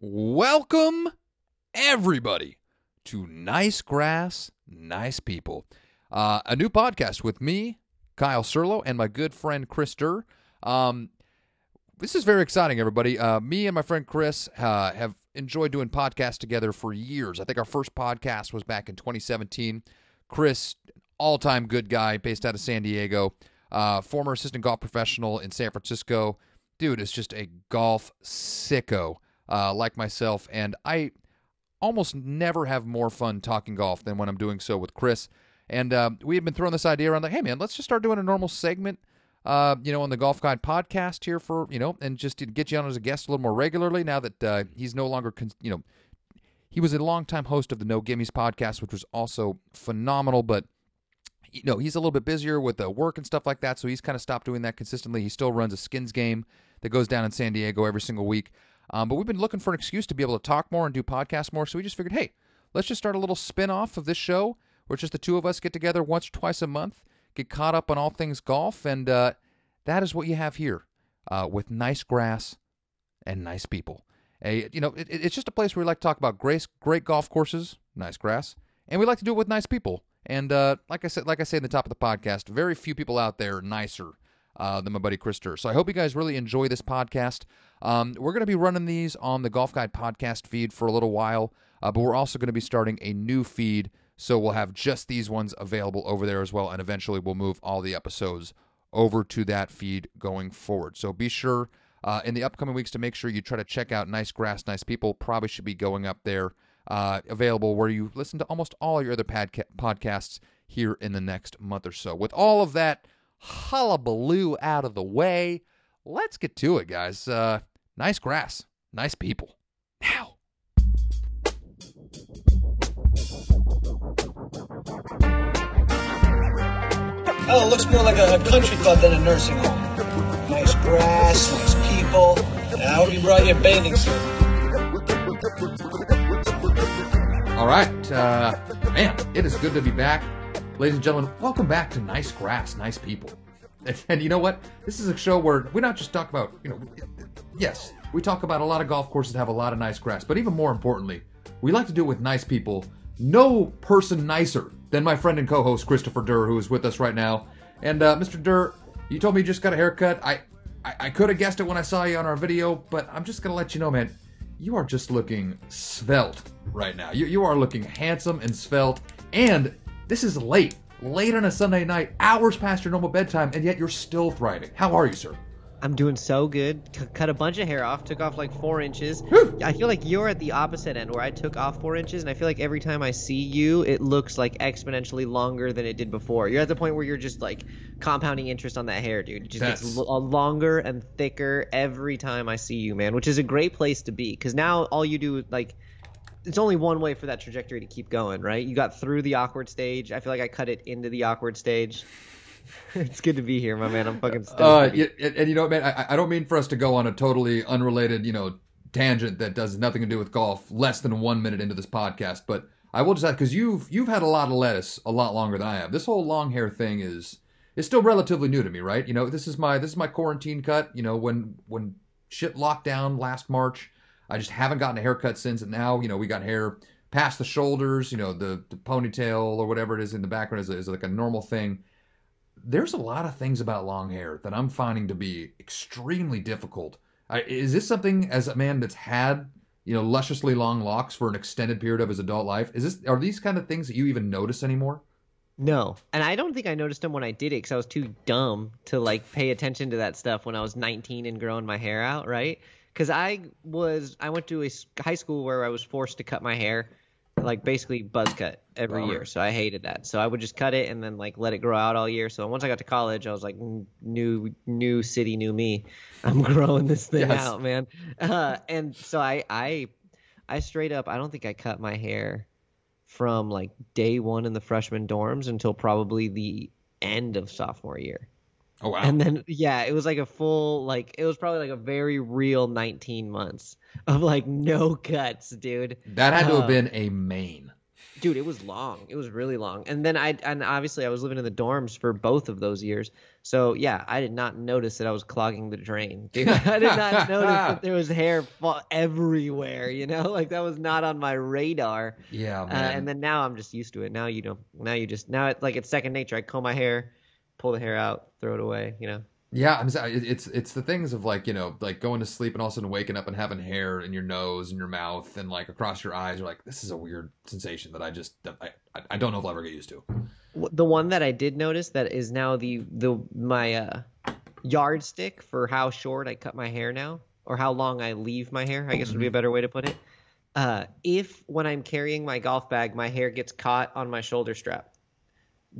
Welcome, everybody, to Nice Grass, Nice People, a new podcast with me, Kyle Serlo, and my good friend Chris Durr. This is very exciting, everybody. Me and my friend Chris have enjoyed doing podcasts together for years. I think our first podcast was back in 2017. Chris, all-time good guy, based out of San Diego, former assistant golf professional in San Francisco. Dude is just a golf sicko. Like myself, and I almost never have more fun talking golf than when I'm doing so with Chris. And we had been throwing this idea around, like, hey, man, let's just start doing a normal segment, on the Golf Guide podcast here for, and just to get you on as a guest a little more regularly now that he's no longer, he was a longtime host of the No Gimmes podcast, which was also phenomenal, but, he's a little bit busier with work and stuff like that, so he's kind of stopped doing that consistently. He still runs a skins game that goes down in San Diego every single week. But we've been looking for an excuse to be able to talk more and do podcasts more, so we just figured, hey, let's just start a little spin-off of this show where just the two of us get together once or twice a month, get caught up on all things golf, and that is what you have here with Nice Grass and Nice People. It's just a place where we like to talk about great golf courses, nice grass, and we like to do it with nice people. And like I say in the top of the podcast, very few people out there nicer than my buddy Chris Durr. So I hope you guys really enjoy this podcast. We're going to be running these on the Golf Guide podcast feed for a little while, but we're also going to be starting a new feed, so we'll have just these ones available over there as well, and eventually we'll move all the episodes over to that feed going forward. So be sure in the upcoming weeks to make sure you try to check out Nice Grass, Nice People. Probably should be going up there, available where you listen to almost all your other podcasts here in the next month or so. With all of that hullabaloo out of the way, let's get to it, guys. Nice grass, nice people. Now. Oh, it looks more like a country club than a nursing home. Nice grass, nice people. Now we brought you a bathing suit. All right, man, it is good to be back. Ladies and gentlemen, welcome back to Nice Grass, Nice People. And you know what? This is a show where we not just talk about, yes, we talk about a lot of golf courses that have a lot of nice grass, but even more importantly, we like to do it with nice people. No person nicer than my friend and co-host, Christopher Durr, who is with us right now. And Mr. Durr, you told me you just got a haircut. I could have guessed it when I saw you on our video, but I'm just going to let you know, man, you are just looking svelte right now. You are looking handsome and svelte, and this is late on a Sunday night, hours past your normal bedtime, and yet you're still thriving. How are you, sir? I'm doing so good. Cut a bunch of hair off, took off like 4 inches. Whew. I feel like you're at the opposite end where I took off 4 inches, and I feel like every time I see you, it looks like exponentially longer than it did before. You're at the point where you're just like compounding interest on that hair, dude. It just gets longer and thicker every time I see you, man, which is a great place to be because now all you do is like – it's only one way for that trajectory to keep going, right? You got through the awkward stage. I feel like I cut it into the awkward stage. It's good to be here, my man. I'm fucking stoked. And you know, man, I don't mean for us to go on a totally unrelated, tangent that does nothing to do with golf less than 1 minute into this podcast. But I will just add, because you've had a lot of lettuce a lot longer than I have. This whole long hair thing is still relatively new to me, right? This is my quarantine cut. When shit locked down last March, I just haven't gotten a haircut since, and now, we got hair past the shoulders, the ponytail or whatever it is in the background is like a normal thing. There's a lot of things about long hair that I'm finding to be extremely difficult. Is this something, as a man that's had, lusciously long locks for an extended period of his adult life, are these kind of things that you even notice anymore? No, and I don't think I noticed them when I did it because I was too dumb to, pay attention to that stuff when I was 19 and growing my hair out, right? Because I went to a high school where I was forced to cut my hair, basically buzz cut every year. So I hated that. So I would just cut it and then, let it grow out all year. So once I got to college, I was like, new city, new me. I'm growing this thing out, man. And so I straight up – I don't think I cut my hair from, day one in the freshman dorms until probably the end of sophomore year. Oh, wow. And then, it was like a full, it was probably a very real 19 months of no cuts, dude. That had to have been a mane. Dude, it was long. It was really long. And then obviously I was living in the dorms for both of those years. So yeah, I did not notice that I was clogging the drain. Dude, I did not notice that there was hair everywhere, you know? Like that was not on my radar. Yeah, man. And then now I'm just used to it. Now you don't. Now you just it's second nature. I comb my hair, pull the hair out, throw it away, you know? Yeah, it's the things of like going to sleep and all of a sudden waking up and having hair in your nose and your mouth and like across your eyes. You're like, this is a weird sensation that I don't know if I'll ever get used to. The one that I did notice that is now my yardstick for how short I cut my hair now, or how long I leave my hair, I guess would be a better way to put it. If when I'm carrying my golf bag, my hair gets caught on my shoulder strap,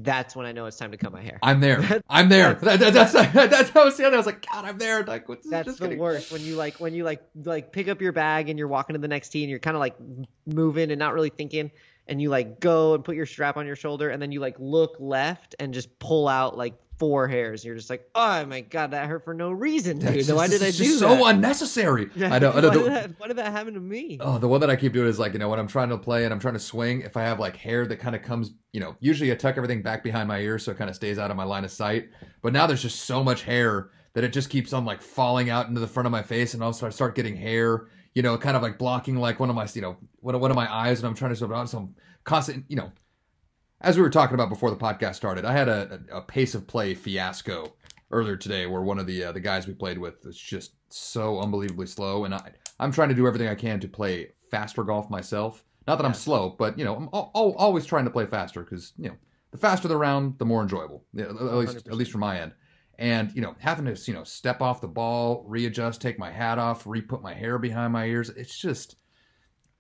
that's when I know it's time to cut my hair. I'm there. I'm there. That's how I was saying. I was like, God, I'm there. Like, what's that's just the kidding. Worst when you pick up your bag and you're walking to the next tee and you're kind of like moving and not really thinking, and you like go and put your strap on your shoulder and then you like look left and just pull out like four hairs. You're just like, oh my God, that hurt for no reason, dude. Why did I do that? It's so unnecessary. Why did that happen to me? Oh, the one that I keep doing is like, you know, when I'm trying to play and I'm trying to swing, if I have like hair that kind of comes, you know, usually I tuck everything back behind my ear so it kind of stays out of my line of sight. But now there's just so much hair that it just keeps on like falling out into the front of my face, and also I start getting hair, you know, kind of like blocking like one of my, you know, one of my eyes, and I'm trying to sort it out. So I'm constant, you know. As we were talking about before the podcast started, I had a pace of play fiasco earlier today where one of the guys we played with was just so unbelievably slow, and I'm trying to do everything I can to play faster golf myself. Not that I'm slow, but, you know, I'm always trying to play faster because, you know, the faster the round, the more enjoyable, at least from my end. And, you know, having to, you know, step off the ball, readjust, take my hat off, re-put my hair behind my ears, it's just,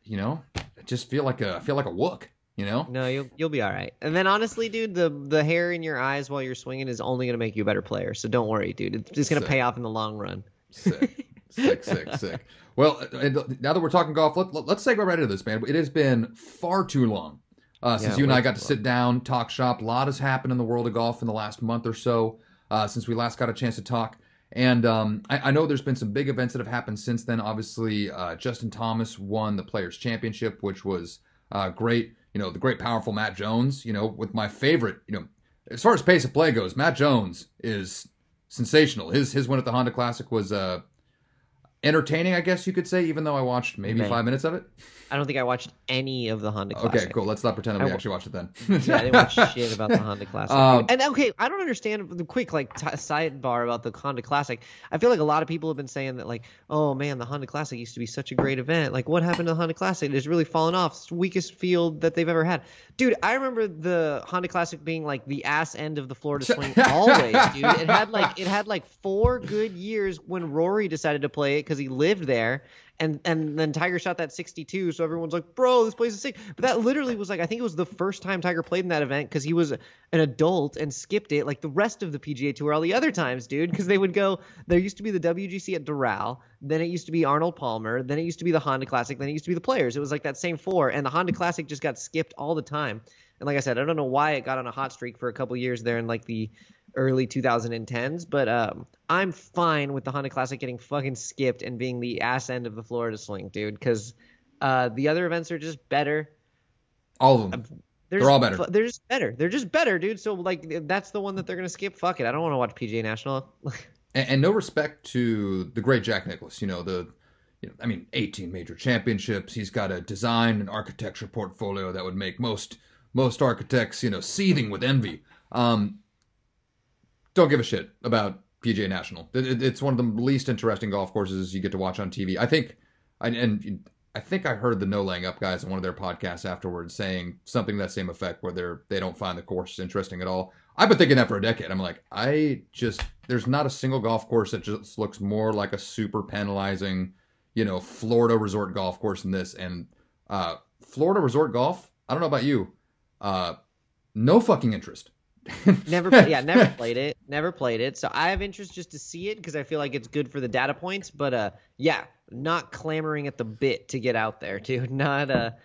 you know, I just feel like a wook. You know? No, you'll be all right. And then honestly, dude, the hair in your eyes while you're swinging is only going to make you a better player. So don't worry, dude. It's just going to pay off in the long run. Sick. Well, now that we're talking golf, let's segue right into this, man. It has been far too long since you and I got to sit down, talk shop. A lot has happened in the world of golf in the last month or so since we last got a chance to talk. And I know there's been some big events that have happened since then. Obviously, Justin Thomas won the Players' Championship, which was great. You know, the great, powerful Matt Jones, you know, with my favorite, you know, as far as pace of play goes, Matt Jones is sensational. His win at the Honda Classic was entertaining, I guess you could say, even though I watched maybe 5 minutes of it. I don't think I watched any of the Honda Classic. Okay, cool. Let's not pretend that we actually watched it then. Yeah, I didn't watch shit about the Honda Classic. And okay, I don't understand the quick sidebar about the Honda Classic. I feel like a lot of people have been saying that, like, oh man, the Honda Classic used to be such a great event. Like, what happened to the Honda Classic? It's really fallen off. It's the weakest field that they've ever had. Dude, I remember the Honda Classic being like the ass end of the Florida swing always, dude. It had like 4 good years when Rory decided to play it because he lived there. And then Tiger shot that 62, so everyone's like, bro, this place is sick. But that literally was like, I think it was the first time Tiger played in that event because he was an adult and skipped it like the rest of the PGA Tour all the other times, dude, because they would go, there used to be the WGC at Doral, then it used to be Arnold Palmer, then it used to be the Honda Classic, then it used to be the Players. It was like that same 4, and the Honda Classic just got skipped all the time. And like I said, I don't know why it got on a hot streak for a couple years there in like the early 2010s, but I'm fine with the Honda Classic getting fucking skipped and being the ass end of the Florida swing, dude, because the other events are just better. All of them. They're all better. They're just better. They're just better, dude. So, like, that's the one that they're going to skip. Fuck it. I don't want to watch PGA National. and no respect to the great Jack Nicklaus, you know, 18 major championships. He's got a design and architecture portfolio that would make most architects, you know, seething with envy. Don't give a shit about PGA National. It's one of the least interesting golf courses you get to watch on TV. I think I heard the No Laying Up guys on one of their podcasts afterwards saying something to that same effect, where they don't find the course interesting at all. I've been thinking that for a decade. I'm like, there's not a single golf course that just looks more like a super penalizing, you know, Florida resort golf course than this. And Florida resort golf, I don't know about you, no fucking interest. Never played it. So I have interest just to see it because I feel like it's good for the data points. But not clamoring at the bit to get out there, dude. Not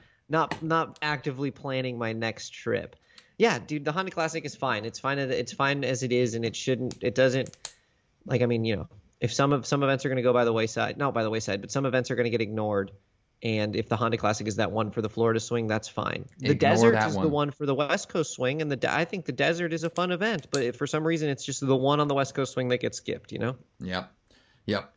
actively planning my next trip. Yeah, dude, the Honda Classic is fine. It's fine as it is, and it doesn't, if some events are going to go by the wayside, but some events are going to get ignored. And if the Honda Classic is that one for the Florida swing, that's fine. The desert is the one for the West Coast swing, and I think the desert is a fun event, but for some reason it's just the one on the West Coast swing that gets skipped, you know? Yeah. Yep.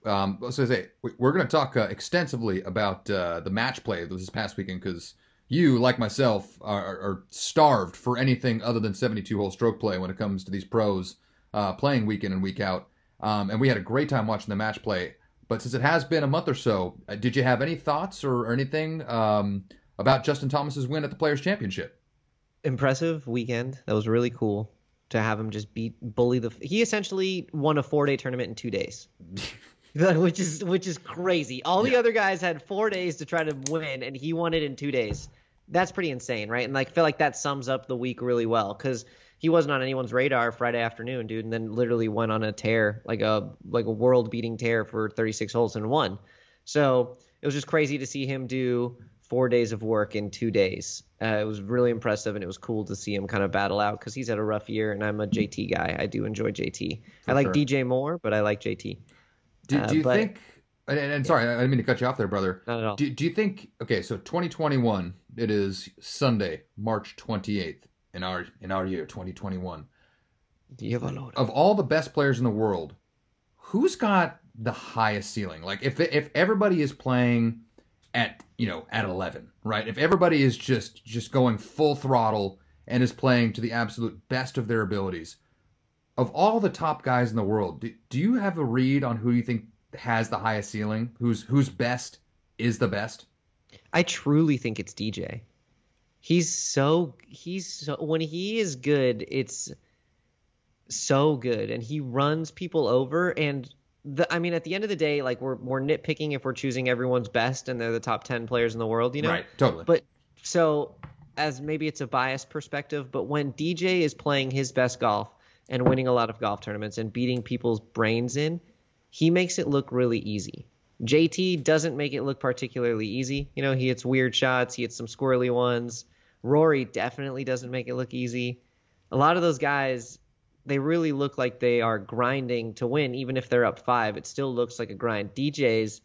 So we're going to talk extensively about the match play this past weekend because you, like myself, are starved for anything other than 72-hole stroke play when it comes to these pros playing week in and week out. And we had a great time watching the match play. But since it has been a month or so, did you have any thoughts or anything about Justin Thomas's win at the Players' Championship? Impressive weekend. That was really cool. To have him just bully he essentially won a 4-day tournament in 2 days, which is crazy. All the other guys had 4 days to try to win, and he won it in 2 days. That's pretty insane, right? And I feel like that sums up the week really well because he wasn't on anyone's radar Friday afternoon, dude, and then literally went on a tear, like a world-beating tear for 36 holes and won. So it was just crazy to see him do 4 days of work in 2 days. It was really impressive, and it was cool to see him kind of battle out because he's had a rough year, and I'm a JT guy. I do enjoy JT. I like DJ more, but I like JT. Do you think – and sorry, I didn't mean to cut you off there, brother. Not at all. Do you think – okay, so 2021, it is Sunday, March 28th in our year, 2021. Of all the best players in the world, who's got the highest ceiling? Like if everybody is playing – at 11, right? If everybody is just going full throttle and is playing to the absolute best of their abilities, of all the top guys in the world, do you have a read on who you think has the highest ceiling? Who's best is the best? I truly think it's DJ. He's so when he is good, it's so good, and he runs people over. And at the end of the day, like we're nitpicking if we're choosing everyone's best and they're the top 10 players in the world, you know? Right, totally. But so as maybe it's a biased perspective, but when DJ is playing his best golf and winning a lot of golf tournaments and beating people's brains in, he makes it look really easy. JT doesn't make it look particularly easy. You know, he hits weird shots. He hits some squirrely ones. Rory definitely doesn't make it look easy. A lot of those guys, they really look like they are grinding to win. Even if they're up 5, it still looks like a grind. DJ's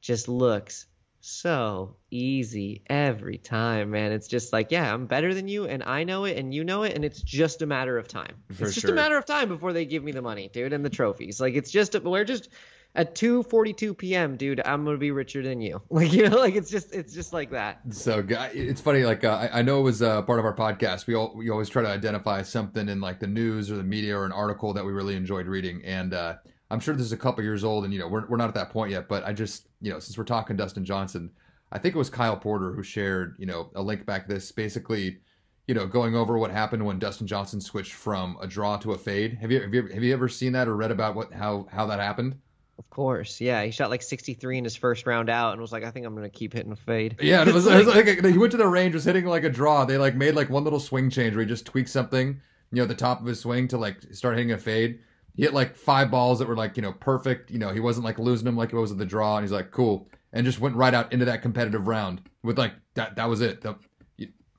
just looks so easy every time, man. It's just like, yeah, I'm better than you, and I know it, and you know it, and it's just a matter of time. It's just a matter of time before they give me the money, dude, and the trophies. Like, it's just – we're just at 2:42 p.m., dude, I'm going to be richer than you. Like, you know, like it's just like that. So it's funny. Like, I know it was part of our podcast. We always try to identify something in like the news or the media or an article that we really enjoyed reading. And I'm sure this is a couple years old, and, you know, we're not at that point yet. But I just, you know, since we're talking Dustin Johnson, I think it was Kyle Porter who shared, you know, a link back to this, basically, you know, going over what happened when Dustin Johnson switched from a draw to a fade. Have you ever seen that or read about how that happened? Of course, yeah. He shot like 63 in his first round out and was like, I think I'm going to keep hitting a fade. Yeah, it was like he went to the range, was hitting like a draw. They like made like one little swing change where he just tweaked something, you know, the top of his swing to like start hitting a fade. He hit like 5 balls that were like, you know, perfect. You know, he wasn't like losing them like it was at the draw. And he's like, cool. And just went right out into that competitive round with like, that was it.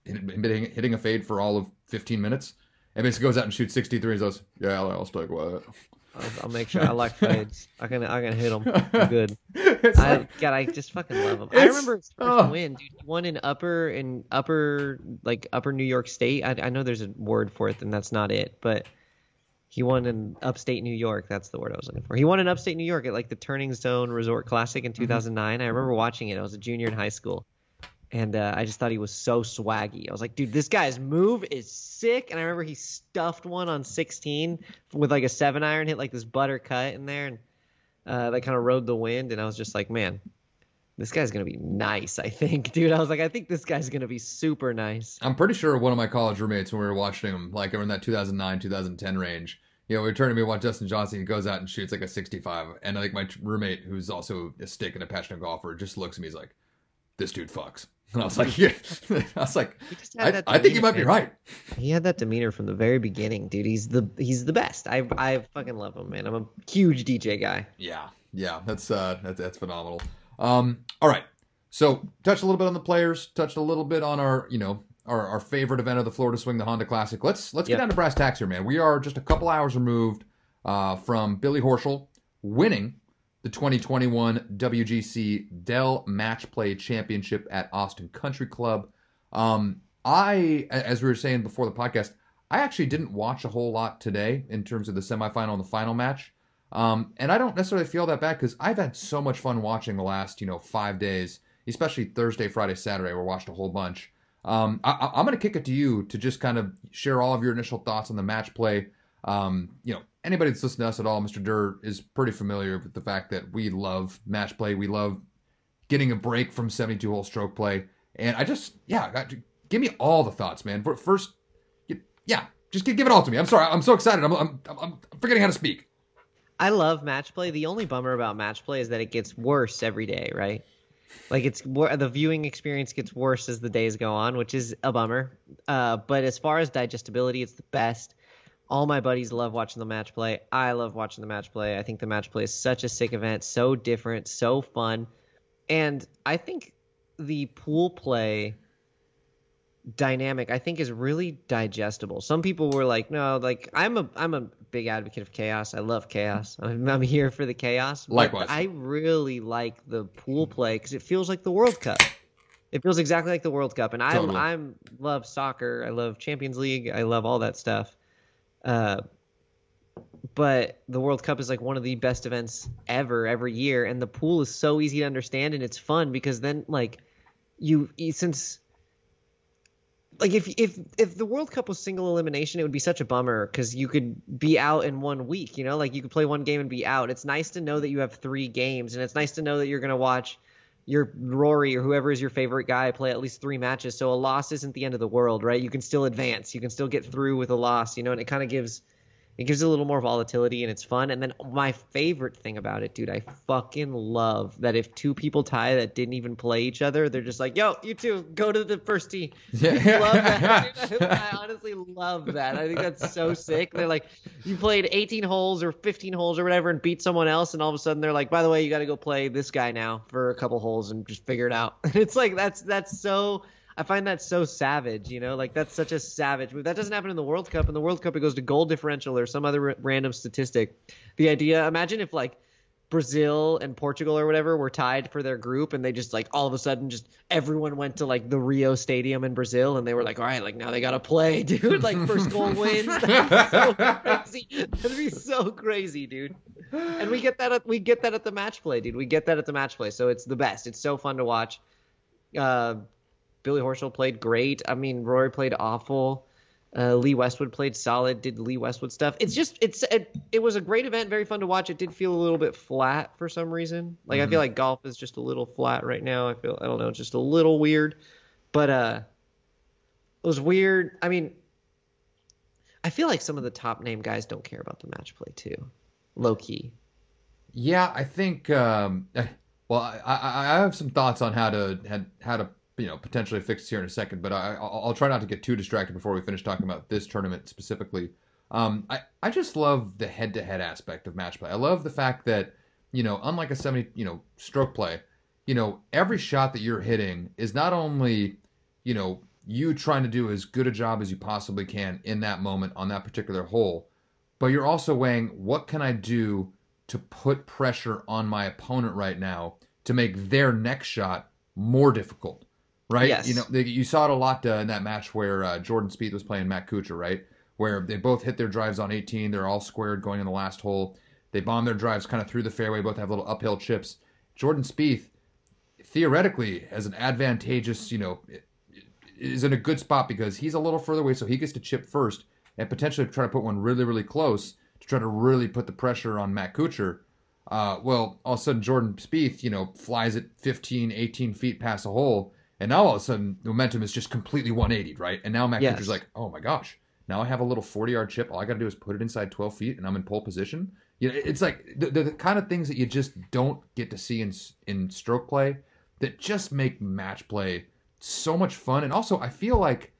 Hitting a fade for all of 15 minutes. And basically goes out and shoots 63 and goes, yeah, I'll stick with it. I'll make sure I like fades. I can hit them. I'm good. I just fucking love him. I remember his first win, dude. He won in upper New York State. I know there's a word for it, and that's not it. But he won in upstate New York. That's the word I was looking for. He won in upstate New York at like the Turning Zone Resort Classic in 2009. I remember watching it. I was a junior in high school. And I just thought he was so swaggy. I was like, dude, this guy's move is sick. And I remember he stuffed one on 16 with like a 7-iron, hit like this butter cut in there. And that kind of rode the wind. And I was just like, man, this guy's going to be nice, I think, dude. I was like, I think this guy's going to be super nice. I'm pretty sure one of my college roommates, when we were watching him, like in that 2009, 2010 range, you know, we were turning to watch Dustin Johnson. He goes out and shoots like a 65. And I think my roommate, who's also a stick and a passionate golfer, just looks at me. He's like, this dude fucks. And I was like, yeah. I think you might be right. He had that demeanor from the very beginning, dude. He's the best. I fucking love him, man. I'm a huge DJ guy. Yeah. That's phenomenal. All right. So touched a little bit on the players. Touched a little bit on our, you know, our favorite event of the Florida Swing, the Honda Classic. Let's get down to brass tacks here, man. We are just a couple hours removed from Billy Horschel winning the 2021 WGC Dell Match Play Championship at Austin Country Club. I, as we were saying before the podcast, I actually didn't watch a whole lot today in terms of the semifinal and the final match. And I don't necessarily feel that bad because I've had so much fun watching the last, 5 days, especially Thursday, Friday, Saturday, where I watched a whole bunch. I'm going to kick it to you to just kind of share all of your initial thoughts on the match play. Anybody that's listening to us at all, Mr. Durr is pretty familiar with the fact that we love match play. We love getting a break from 72-hole stroke play. And I just, give me all the thoughts, man. First, just give it all to me. I'm sorry. I'm so excited. I'm forgetting how to speak. I love match play. The only bummer about match play is that it gets worse every day, right? Like the viewing experience gets worse as the days go on, which is a bummer. But as far as digestibility, it's the best. All my buddies love watching the match play. I love watching the match play. I think the match play is such a sick event, so different, so fun. And I think the pool play dynamic, I think, is really digestible. Some people were like, no, like I'm a big advocate of chaos. I love chaos. I'm here for the chaos. Likewise. But I really like the pool play because it feels like the World Cup. It feels exactly like the World Cup. And totally. I love soccer. I love Champions League. I love all that stuff. But the World Cup is like one of the best events ever, every year. And the pool is so easy to understand, and it's fun because then if the World Cup was single elimination, it would be such a bummer because you could be out in 1 week, you could play one game and be out. It's nice to know that you have 3 games, and it's nice to know that you're going to watch your Rory or whoever is your favorite guy play at least 3 matches. So a loss isn't the end of the world, right? You can still advance. You can still get through with a loss, and it kind of gives a little more volatility, and it's fun. And then my favorite thing about it, dude, I fucking love that if 2 people tie that didn't even play each other, they're just like, yo, you two, go to the first tee. Yeah. I love that. Dude, I honestly love that. I think that's so sick. They're like, you played 18 holes or 15 holes or whatever and beat someone else, and all of a sudden they're like, by the way, you got to go play this guy now for a couple holes and just figure it out. It's like that's so – I find that so savage, like that's such a savage move. That doesn't happen in the World Cup. In the World Cup, it goes to goal differential or some other random statistic. The idea, imagine if Brazil and Portugal or whatever were tied for their group, and they just all of a sudden just everyone went to the Rio Stadium in Brazil, and they were like, all right, now they got to play, dude. First goal wins. That'd be so crazy, dude. And we get that at the match play, dude. We get that at the match play. So it's the best. It's so fun to watch. Billy Horschel played great. I mean, Rory played awful. Lee Westwood played solid, did Lee Westwood stuff. It was a great event, very fun to watch. It did feel a little bit flat for some reason. I feel like golf is just a little flat right now. I don't know, just a little weird. But it was weird. I mean, I feel like some of the top name guys don't care about the match play too, low key. Yeah, I think. Well, I have some thoughts on how to. Potentially fixed here in a second, but I'll try not to get too distracted before we finish talking about this tournament specifically. I just love the head-to-head aspect of match play. I love the fact that, unlike a stroke play, every shot that you're hitting is not only, you trying to do as good a job as you possibly can in that moment on that particular hole, but you're also weighing, what can I do to put pressure on my opponent right now to make their next shot more difficult? Right, yes. You saw it a lot in that match where Jordan Spieth was playing Matt Kuchar, right? Where they both hit their drives on 18, they're all squared going in the last hole. They bomb their drives kind of through the fairway, both have little uphill chips. Jordan Spieth, theoretically, has an advantageous, is in a good spot because he's a little further away, so he gets to chip first and potentially try to put one really, really close to try to really put the pressure on Matt Kuchar. Well, all of a sudden, Jordan Spieth, flies it 15, 18 feet past the hole. And now all of a sudden, the momentum is just completely 180, right? And now Matt Kuchar's like, oh my gosh, now I have a little 40-yard chip. All I got to do is put it inside 12 feet, and I'm in pole position. It's the kind of things that you just don't get to see in stroke play that just make match play so much fun. And also, I feel like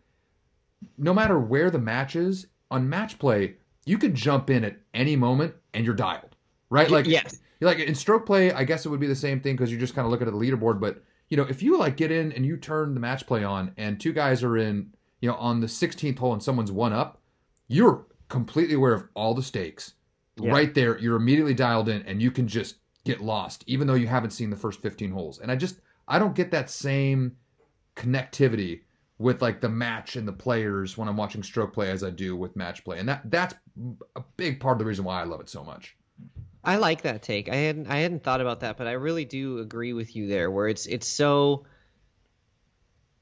no matter where the match is, on match play, you could jump in at any moment, and you're dialed, right? In stroke play, I guess it would be the same thing because you're just kind of looking at the leaderboard, but... if you get in and you turn the match play on and 2 guys are in, on the 16th hole and someone's 1 up, you're completely aware of all the stakes. Yeah. Right there, you're immediately dialed in and you can just get lost, even though you haven't seen the first 15 holes. And I don't get that same connectivity with like the match and the players when I'm watching stroke play as I do with match play. And that's a big part of the reason why I love it so much. I like that take. I hadn't thought about that, but I really do agree with you there, where it's so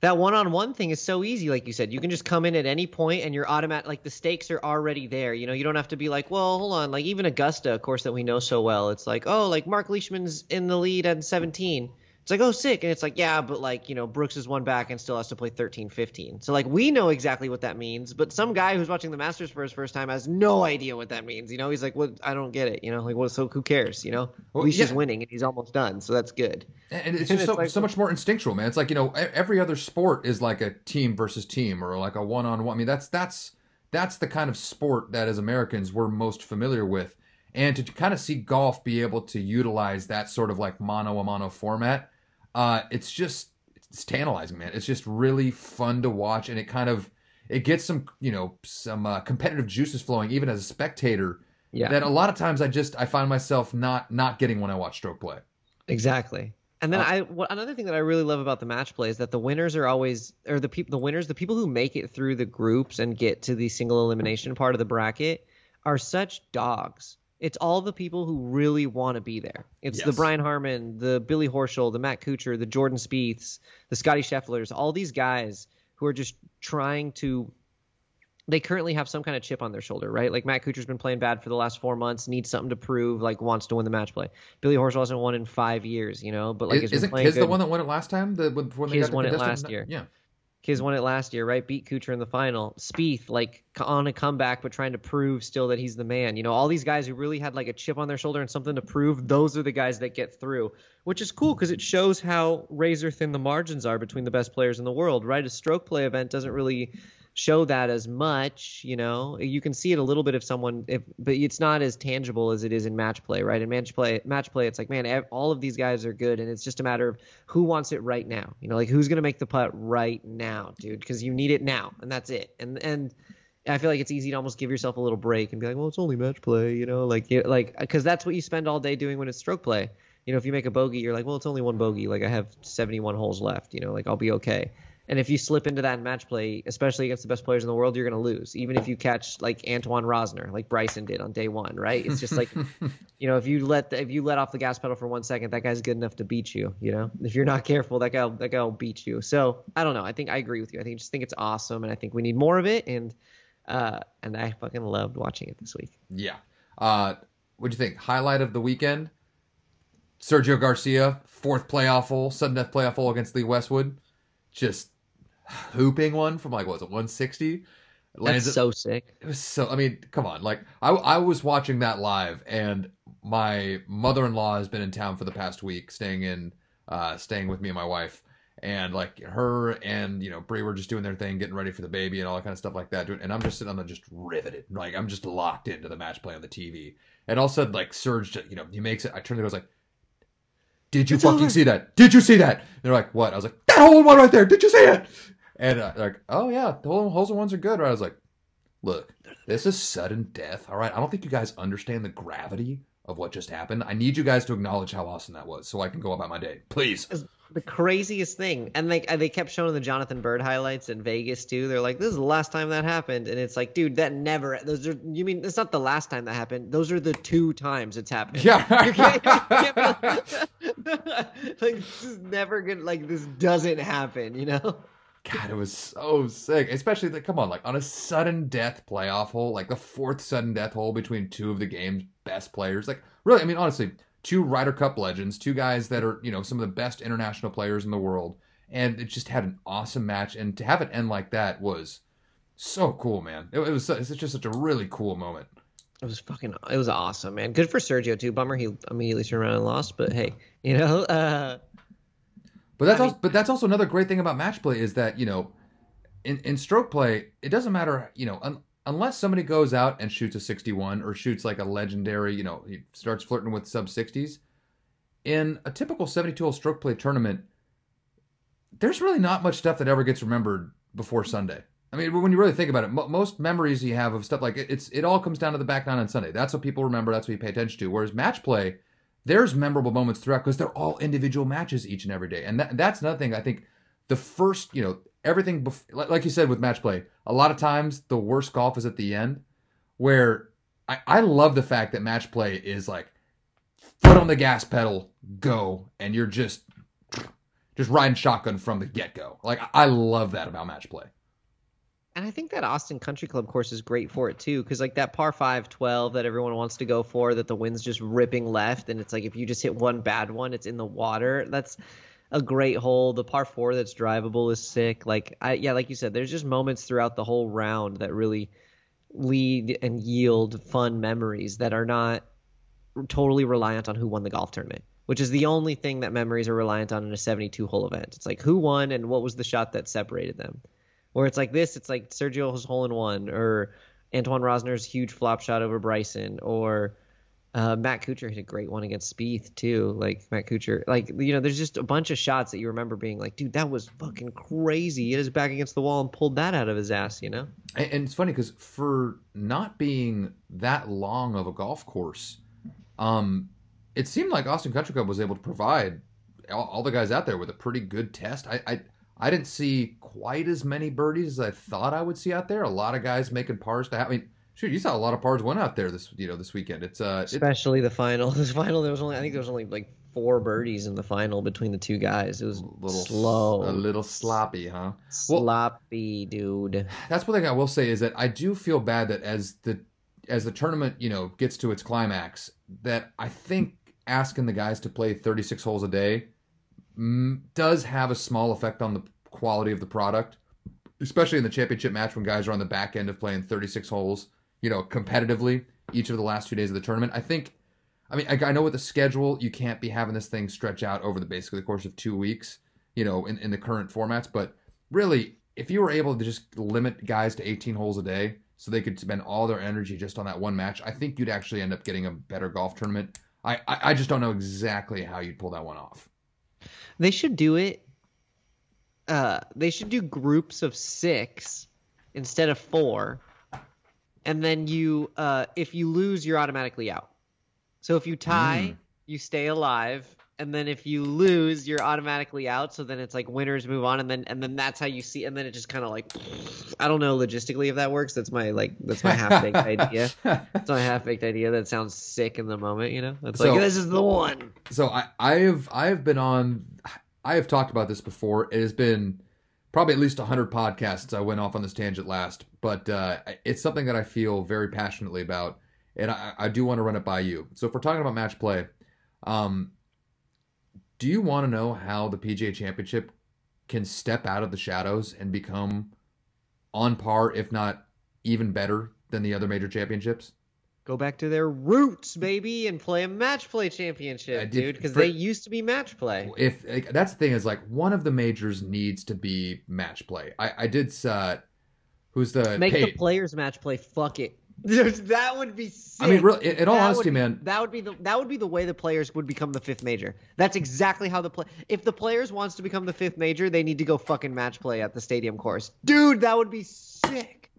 that one-on-one thing is so easy. Like you said, you can just come in at any point and you're automatic, like the stakes are already there. You know, you don't have to be like, well, hold on. Like even Augusta, a course that we know so well, it's like, oh, like Mark Leishman's in the lead at 17. It's like, oh, sick. And it's like, yeah, but like, you know, Brooks is one back and still has to play 13-15. So like we know exactly what that means. But some guy who's watching the Masters for his first time has no idea what that means. You know, he's like, well, I don't get it. You know, like, well, so who cares? You know, well, at least he's winning and he's almost done. So that's good. And it's just so much more instinctual, man. It's like, you know, every other sport is like a team versus team or like a one-on-one. I mean, that's the kind of sport that as Americans we're most familiar with. And to kind of see golf be able to utilize that sort of like mano-a-mano format, it's tantalizing, man. It's just really fun to watch, and it gets some, you know, some competitive juices flowing even as a spectator. Yeah. That a lot of times I find myself not getting when I watch stroke play. Exactly. And then another thing that I really love about the match play is that the winners are always, or the people who make it through the groups and get to the single elimination part of the bracket are such dogs. It's all the people who really want to be there. It's the Brian Harmon, the Billy Horschel, the Matt Kuchar, the Jordan Spieths, the Scotty Schefflers, all these guys who are just trying to – they currently have some kind of chip on their shoulder, right? Like Matt Kuchar's been playing bad for the last 4 months, needs something to prove, like wants to win the match play. Billy Horschel hasn't won in 5 years, you know. But like isn't Kiz the one that won it last time? Kiz won it last year. Yeah. Kiz won it last year, right? Beat Kuchar in the final. Spieth, like, on a comeback, but trying to prove still that he's the man. You know, all these guys who really had, like, a chip on their shoulder and something to prove, those are the guys that get through, which is cool because it shows how razor-thin the margins are between the best players in the world, right? A stroke play event doesn't really show that as much, you know? You can see it a little bit but it's not as tangible as it is in match play, right? In match play, it's like, man, all of these guys are good, and it's just a matter of who wants it right now. You know, like, who's going to make the putt right now, dude? Because you need it now, and that's it. And I feel like it's easy to almost give yourself a little break and be like, well, it's only match play, you know? Like, because that's what you spend all day doing when it's stroke play. You know, if you make a bogey, you're like, well, it's only one bogey. Like, I have 71 holes left, you know? Like, I'll be okay. And if you slip into that in match play, especially against the best players in the world, you're going to lose. Even if you catch like Antoine Rosner, like Bryson did on day one, right? It's just like, you know, if you let off the gas pedal for 1 second, that guy's good enough to beat you. You know, if you're not careful, that guy will beat you. So I don't know. I think I agree with you. I just think it's awesome, and I think we need more of it. And I fucking loved watching it this week. Yeah. What'd you think? Highlight of the weekend: Sergio Garcia, fourth playoff hole, sudden death playoff hole against Lee Westwood, just hooping one from like, what was it, 160? That's so sick. It was so, I mean, come on. Like I was watching that live, and my mother-in-law has been in town for the past week, staying with me and my wife, and like her and, you know, Bree were just doing their thing, getting ready for the baby and all that kind of stuff like that. And I'm just sitting on there just riveted. Like I'm just locked into the match play on the TV. And all of a sudden, like Serge, you know, he makes it. I turned to him, I was like, did you fucking see that? Did you see that? And they're like, what? I was like, that hole in one right there. Did you see it? And like, oh yeah, the holes in ones are good. Right? I was like, look, this is sudden death. All right. I don't think you guys understand the gravity of what just happened. I need you guys to acknowledge how awesome that was so I can go about my day. Please. The craziest thing. And they kept showing the Jonathan Bird highlights in Vegas too. They're like, this is the last time that happened. And it's like, dude, you mean it's not the last time that happened. Those are the two times it's happened. Yeah. you can't like, this is never good. Like, this doesn't happen, you know? God, it was so sick. Especially, like, come on, like, on a sudden death playoff hole, like the fourth sudden death hole between two of the game's best players. Like, really, I mean, honestly, two Ryder Cup legends, two guys that are, you know, some of the best international players in the world. And it just had an awesome match. And to have it end like that was so cool, man. It's just such a really cool moment. It was awesome, man. Good for Sergio, too. Bummer he immediately turned around and lost, but hey, you know, But that's also another great thing about match play is that, you know, in stroke play, it doesn't matter, you know, unless somebody goes out and shoots a 61 or shoots like a legendary, you know, he starts flirting with sub-60s. In a typical 72-hole stroke play tournament, there's really not much stuff that ever gets remembered before Sunday. I mean, when you really think about it, most memories you have of stuff like it all comes down to the back nine on Sunday. That's what people remember. That's what you pay attention to. Whereas match play, there's memorable moments throughout because they're all individual matches each and every day. And that's another thing. I think the first, you know, everything, like you said with match play, a lot of times the worst golf is at the end, where I love the fact that match play is like foot on the gas pedal, go, and you're just riding shotgun from the get-go. Like, I love that about match play. And I think that Austin Country Club course is great for it too, because like that par 5-12 that everyone wants to go for, that the wind's just ripping left, and it's like if you just hit one bad one, it's in the water. That's a great hole. The par 4 that's drivable is sick. Like, like you said, there's just moments throughout the whole round that really lead and yield fun memories that are not totally reliant on who won the golf tournament, which is the only thing that memories are reliant on in a 72-hole event. It's like who won and what was the shot that separated them. Or it's like this, it's like Sergio's hole-in-one, or Antoine Rosner's huge flop shot over Bryson, or Matt Kuchar hit a great one against Spieth, too. Like, Matt Kuchar, like, you know, there's just a bunch of shots that you remember being like, dude, that was fucking crazy. He hit his back against the wall and pulled that out of his ass, you know? And it's funny because for not being that long of a golf course, it seemed like Austin Country Club was able to provide all the guys out there with a pretty good test. I didn't see quite as many birdies as I thought I would see out there. A lot of guys making pars. I mean, shoot, you saw a lot of pars went out there this weekend. It's especially the final. This final, there was only like 4 birdies in the final between the two guys. It was slow, a little sloppy, huh? Sloppy, well, dude. That's one thing I will say is that I do feel bad that as the tournament, you know, gets to its climax, that I think asking the guys to play 36 holes a day does have a small effect on the quality of the product, especially in the championship match when guys are on the back end of playing 36 holes, you know, competitively each of the last 2 days of the tournament. I know with the schedule, you can't be having this thing stretch out over the basically the course of 2 weeks, you know, in the current formats. But really, if you were able to just limit guys to 18 holes a day so they could spend all their energy just on that one match, I think you'd actually end up getting a better golf tournament. I just don't know exactly how you'd pull that one off. They should do it. They should do groups of 6 instead of 4, and then you, if you lose, you're automatically out. So if you tie, you stay alive, and then if you lose, you're automatically out. So then it's like winners move on, and then that's how you see. And then it just kind of like, I don't know logistically if that works. That's my half baked idea. It's my half baked idea that sounds sick in the moment, you know. It's so, like this is the one. So I have been on. I have talked about this before. It has been probably at least 100 podcasts I went off on this tangent last, but it's something that I feel very passionately about, and I do want to run it by you. So if we're talking about match play, do you want to know how the PGA Championship can step out of the shadows and become on par, if not even better, than the other major championships? Go back to their roots, baby, and play a match play championship, dude, because they used to be match play. If like, that's the thing is, like, one of the majors needs to be match play. I did. Who's the make the players match play? Fuck it, that would be sick. I mean, really, in all honesty, man, that would be the way the players would become the 5th major. That's exactly how if the players wants to become the 5th major, they need to go fucking match play at the stadium course, dude. That would be sick.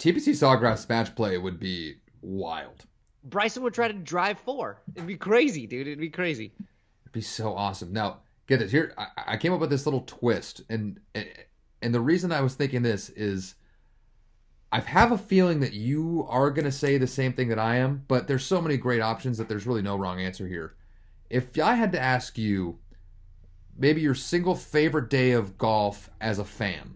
TPC Sawgrass match play would be wild. Bryson would try to drive 4. It'd be crazy, dude. It'd be crazy. It'd be so awesome. Now, get this. Here, I came up with this little twist, and the reason I was thinking this is I have a feeling that you are going to say the same thing that I am, but there's so many great options that there's really no wrong answer here. If I had to ask you maybe your single favorite day of golf as a fan,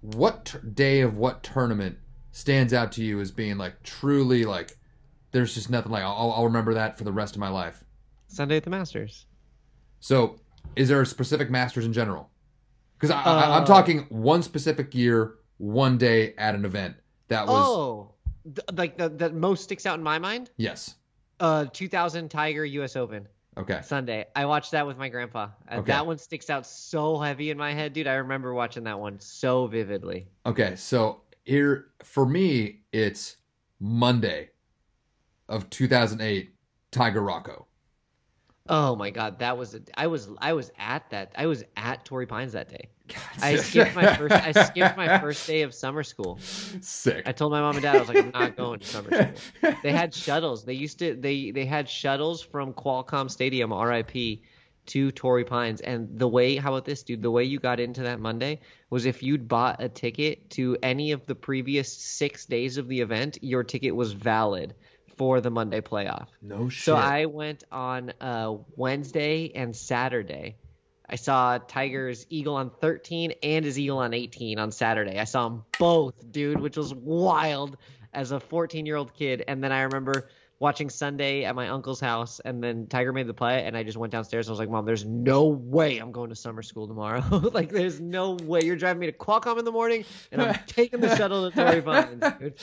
what day of what tournament stands out to you as being like truly like there's just nothing like I'll remember that for the rest of my life? Sunday at the Masters. So is there a specific Masters in general? Because I'm talking one specific year, one day at an event that was that most sticks out in my mind. Yes. 2000 Tiger U.S. Open. Okay. Sunday. I watched that with my grandpa. Okay. That one sticks out so heavy in my head, dude. I remember watching that one so vividly. Okay, so here, for me, it's Monday of 2008, Tiger Rocco. Oh my God, that was I was at Torrey Pines that day. God, I skipped my first day of summer school. Sick. I told my mom and dad, I was like, I'm not going to summer school. They had shuttles. They used to they had shuttles from Qualcomm Stadium, RIP, to Torrey Pines. And the way, how about this, dude? The way you got into that Monday was if you'd bought a ticket to any of the previous 6 days of the event, your ticket was valid for the Monday playoff. No shit. So I went on Wednesday and Saturday. I saw Tiger's eagle on 13 and his eagle on 18 on Saturday. I saw them both, dude, which was wild as a 14-year-old kid. And then I remember watching Sunday at my uncle's house, and then Tiger made the putt, and I just went downstairs and I was like, Mom, there's no way I'm going to summer school tomorrow. Like, there's no way. You're driving me to Qualcomm in the morning, and I'm taking the shuttle to Torrey Pines, dude.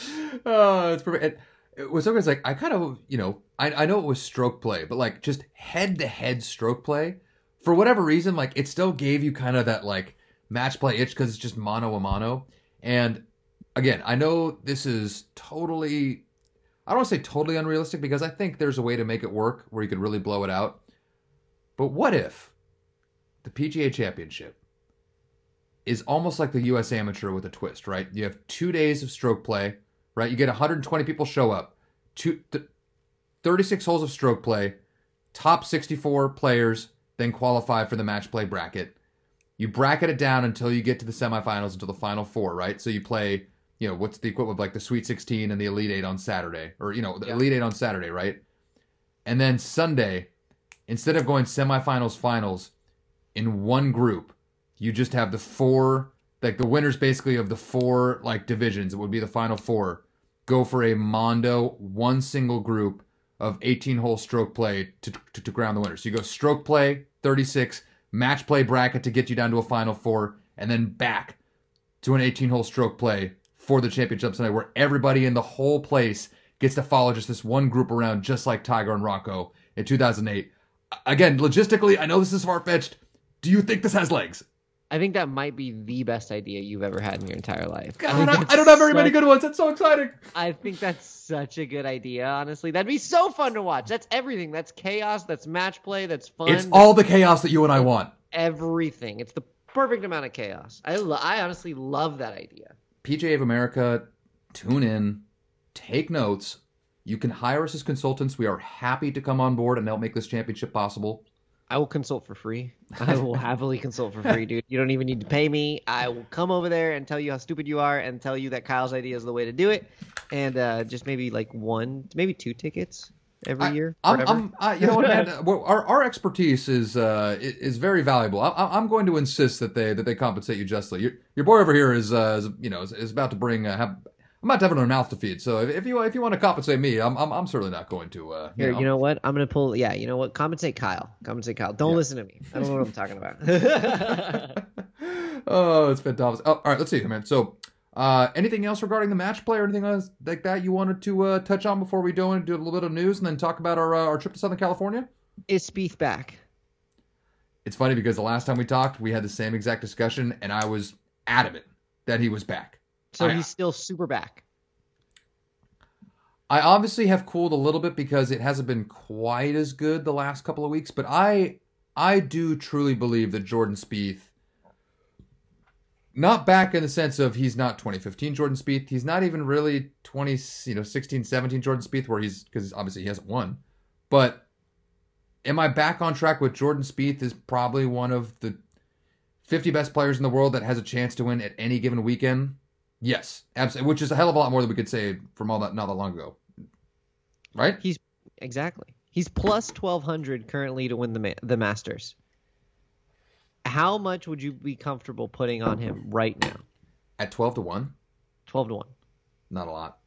Oh, it's perfect. It was always like, I kind of, you know, I know it was stroke play, but like just head-to-head stroke play, for whatever reason, like, it still gave you kind of that, like, match play itch because it's just mano-a-mano. And, again, I know this is totally, I don't want to say totally unrealistic, because I think there's a way to make it work where you could really blow it out. But what if the PGA Championship is almost like the U.S. Amateur with a twist, right? You have 2 days of stroke play, right? You get 120 people show up, 36 holes of stroke play, top 64 players then qualify for the match play bracket. You bracket it down until you get to the semifinals, until the final four, right? So you play, you know, what's the equivalent of like the Sweet 16 and the Elite Eight on Saturday, or, you know, the Elite Eight on Saturday, right? And then Sunday, instead of going semifinals, finals, in one group, you just have the four, like the winners basically of the four, like, divisions, it would be the final four, go for a mondo, one single group of 18-hole stroke play to ground the winner. So you go stroke play, 36, match play bracket to get you down to a final four, and then back to an 18-hole stroke play for the championship Sunday, where everybody in the whole place gets to follow just this one group around, just like Tiger and Rocco in 2008. Again, logistically, I know this is far-fetched. Do you think this has legs? I think that might be the best idea you've ever had in your entire life. God, I don't have very many good ones. That's so exciting. I think that's such a good idea, honestly. That'd be so fun to watch. That's everything. That's chaos. That's match play. That's fun. It's all the chaos that you and I want. Everything. It's the perfect amount of chaos. I honestly love that idea. PGA of America, tune in. Take notes. You can hire us as consultants. We are happy to come on board and help make this championship possible. I will consult for free. I will happily consult for free, dude. You don't even need to pay me. I will come over there and tell you how stupid you are and tell you that Kyle's idea is the way to do it. And just maybe like one, maybe two tickets every year. You know what, man? Our expertise is very valuable. I'm going to insist that they compensate you justly. Your boy over here is about to bring. I'm not having a mouth to feed, so if you want to compensate me, I'm certainly not going to. Here, you know what? I'm gonna pull. Yeah, you know what? Compensate Kyle. Don't listen to me. I don't know what I'm talking about. Oh, it's fantastic. Oh, all right, let's see, man. So, anything else regarding the match play or anything else like that you wanted to touch on before we go and do a little bit of news and then talk about our trip to Southern California? Is Spieth back? It's funny because the last time we talked, we had the same exact discussion, and I was adamant that he was back. So he's still super back. I obviously have cooled a little bit because it hasn't been quite as good the last couple of weeks, but I do truly believe that Jordan Spieth, not back in the sense of he's not 2015 Jordan Spieth, he's not even really 16, 17 Jordan Spieth, where he's, because obviously he hasn't won, but am I back on track with Jordan Spieth is probably one of the 50 best players in the world that has a chance to win at any given weekend? Yes, absolutely. Which is a hell of a lot more than we could say from all that not that long ago, right? He's plus 1,200 currently to win the Masters. How much would you be comfortable putting on him right now? At 12 to 1. 12 to 1. Not a lot.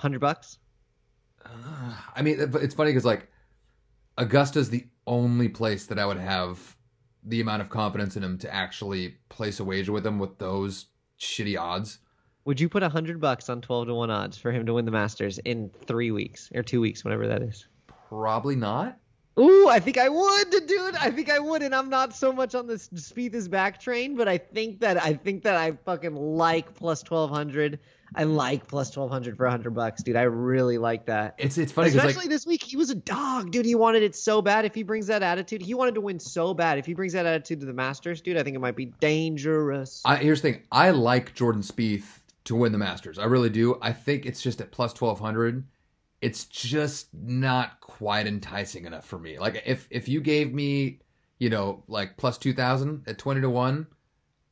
$100. I mean, it's funny because like Augusta's the only place that I would have the amount of confidence in him to actually place a wager with him with those shitty odds. Would you put $100 on 12 to 1 odds for him to win the Masters in 3 weeks or 2 weeks, whatever that is? Probably not. Ooh, I think I would, dude. I think I would, and I'm not so much on this Spieth is back train, but I think that I fucking like plus 1,200. I like plus 1,200 for $100, dude. I really like that. It's funny, especially this week. He was a dog, dude. He wanted it so bad. If he brings that attitude, he wanted to win so bad. If he brings that attitude to the Masters, dude, I think it might be dangerous. Here's the thing. I like Jordan Spieth to win the Masters. I really do. I think it's just at plus 1,200. It's just not quite enticing enough for me. Like if you gave me, like plus 2,000 at 20 to 1.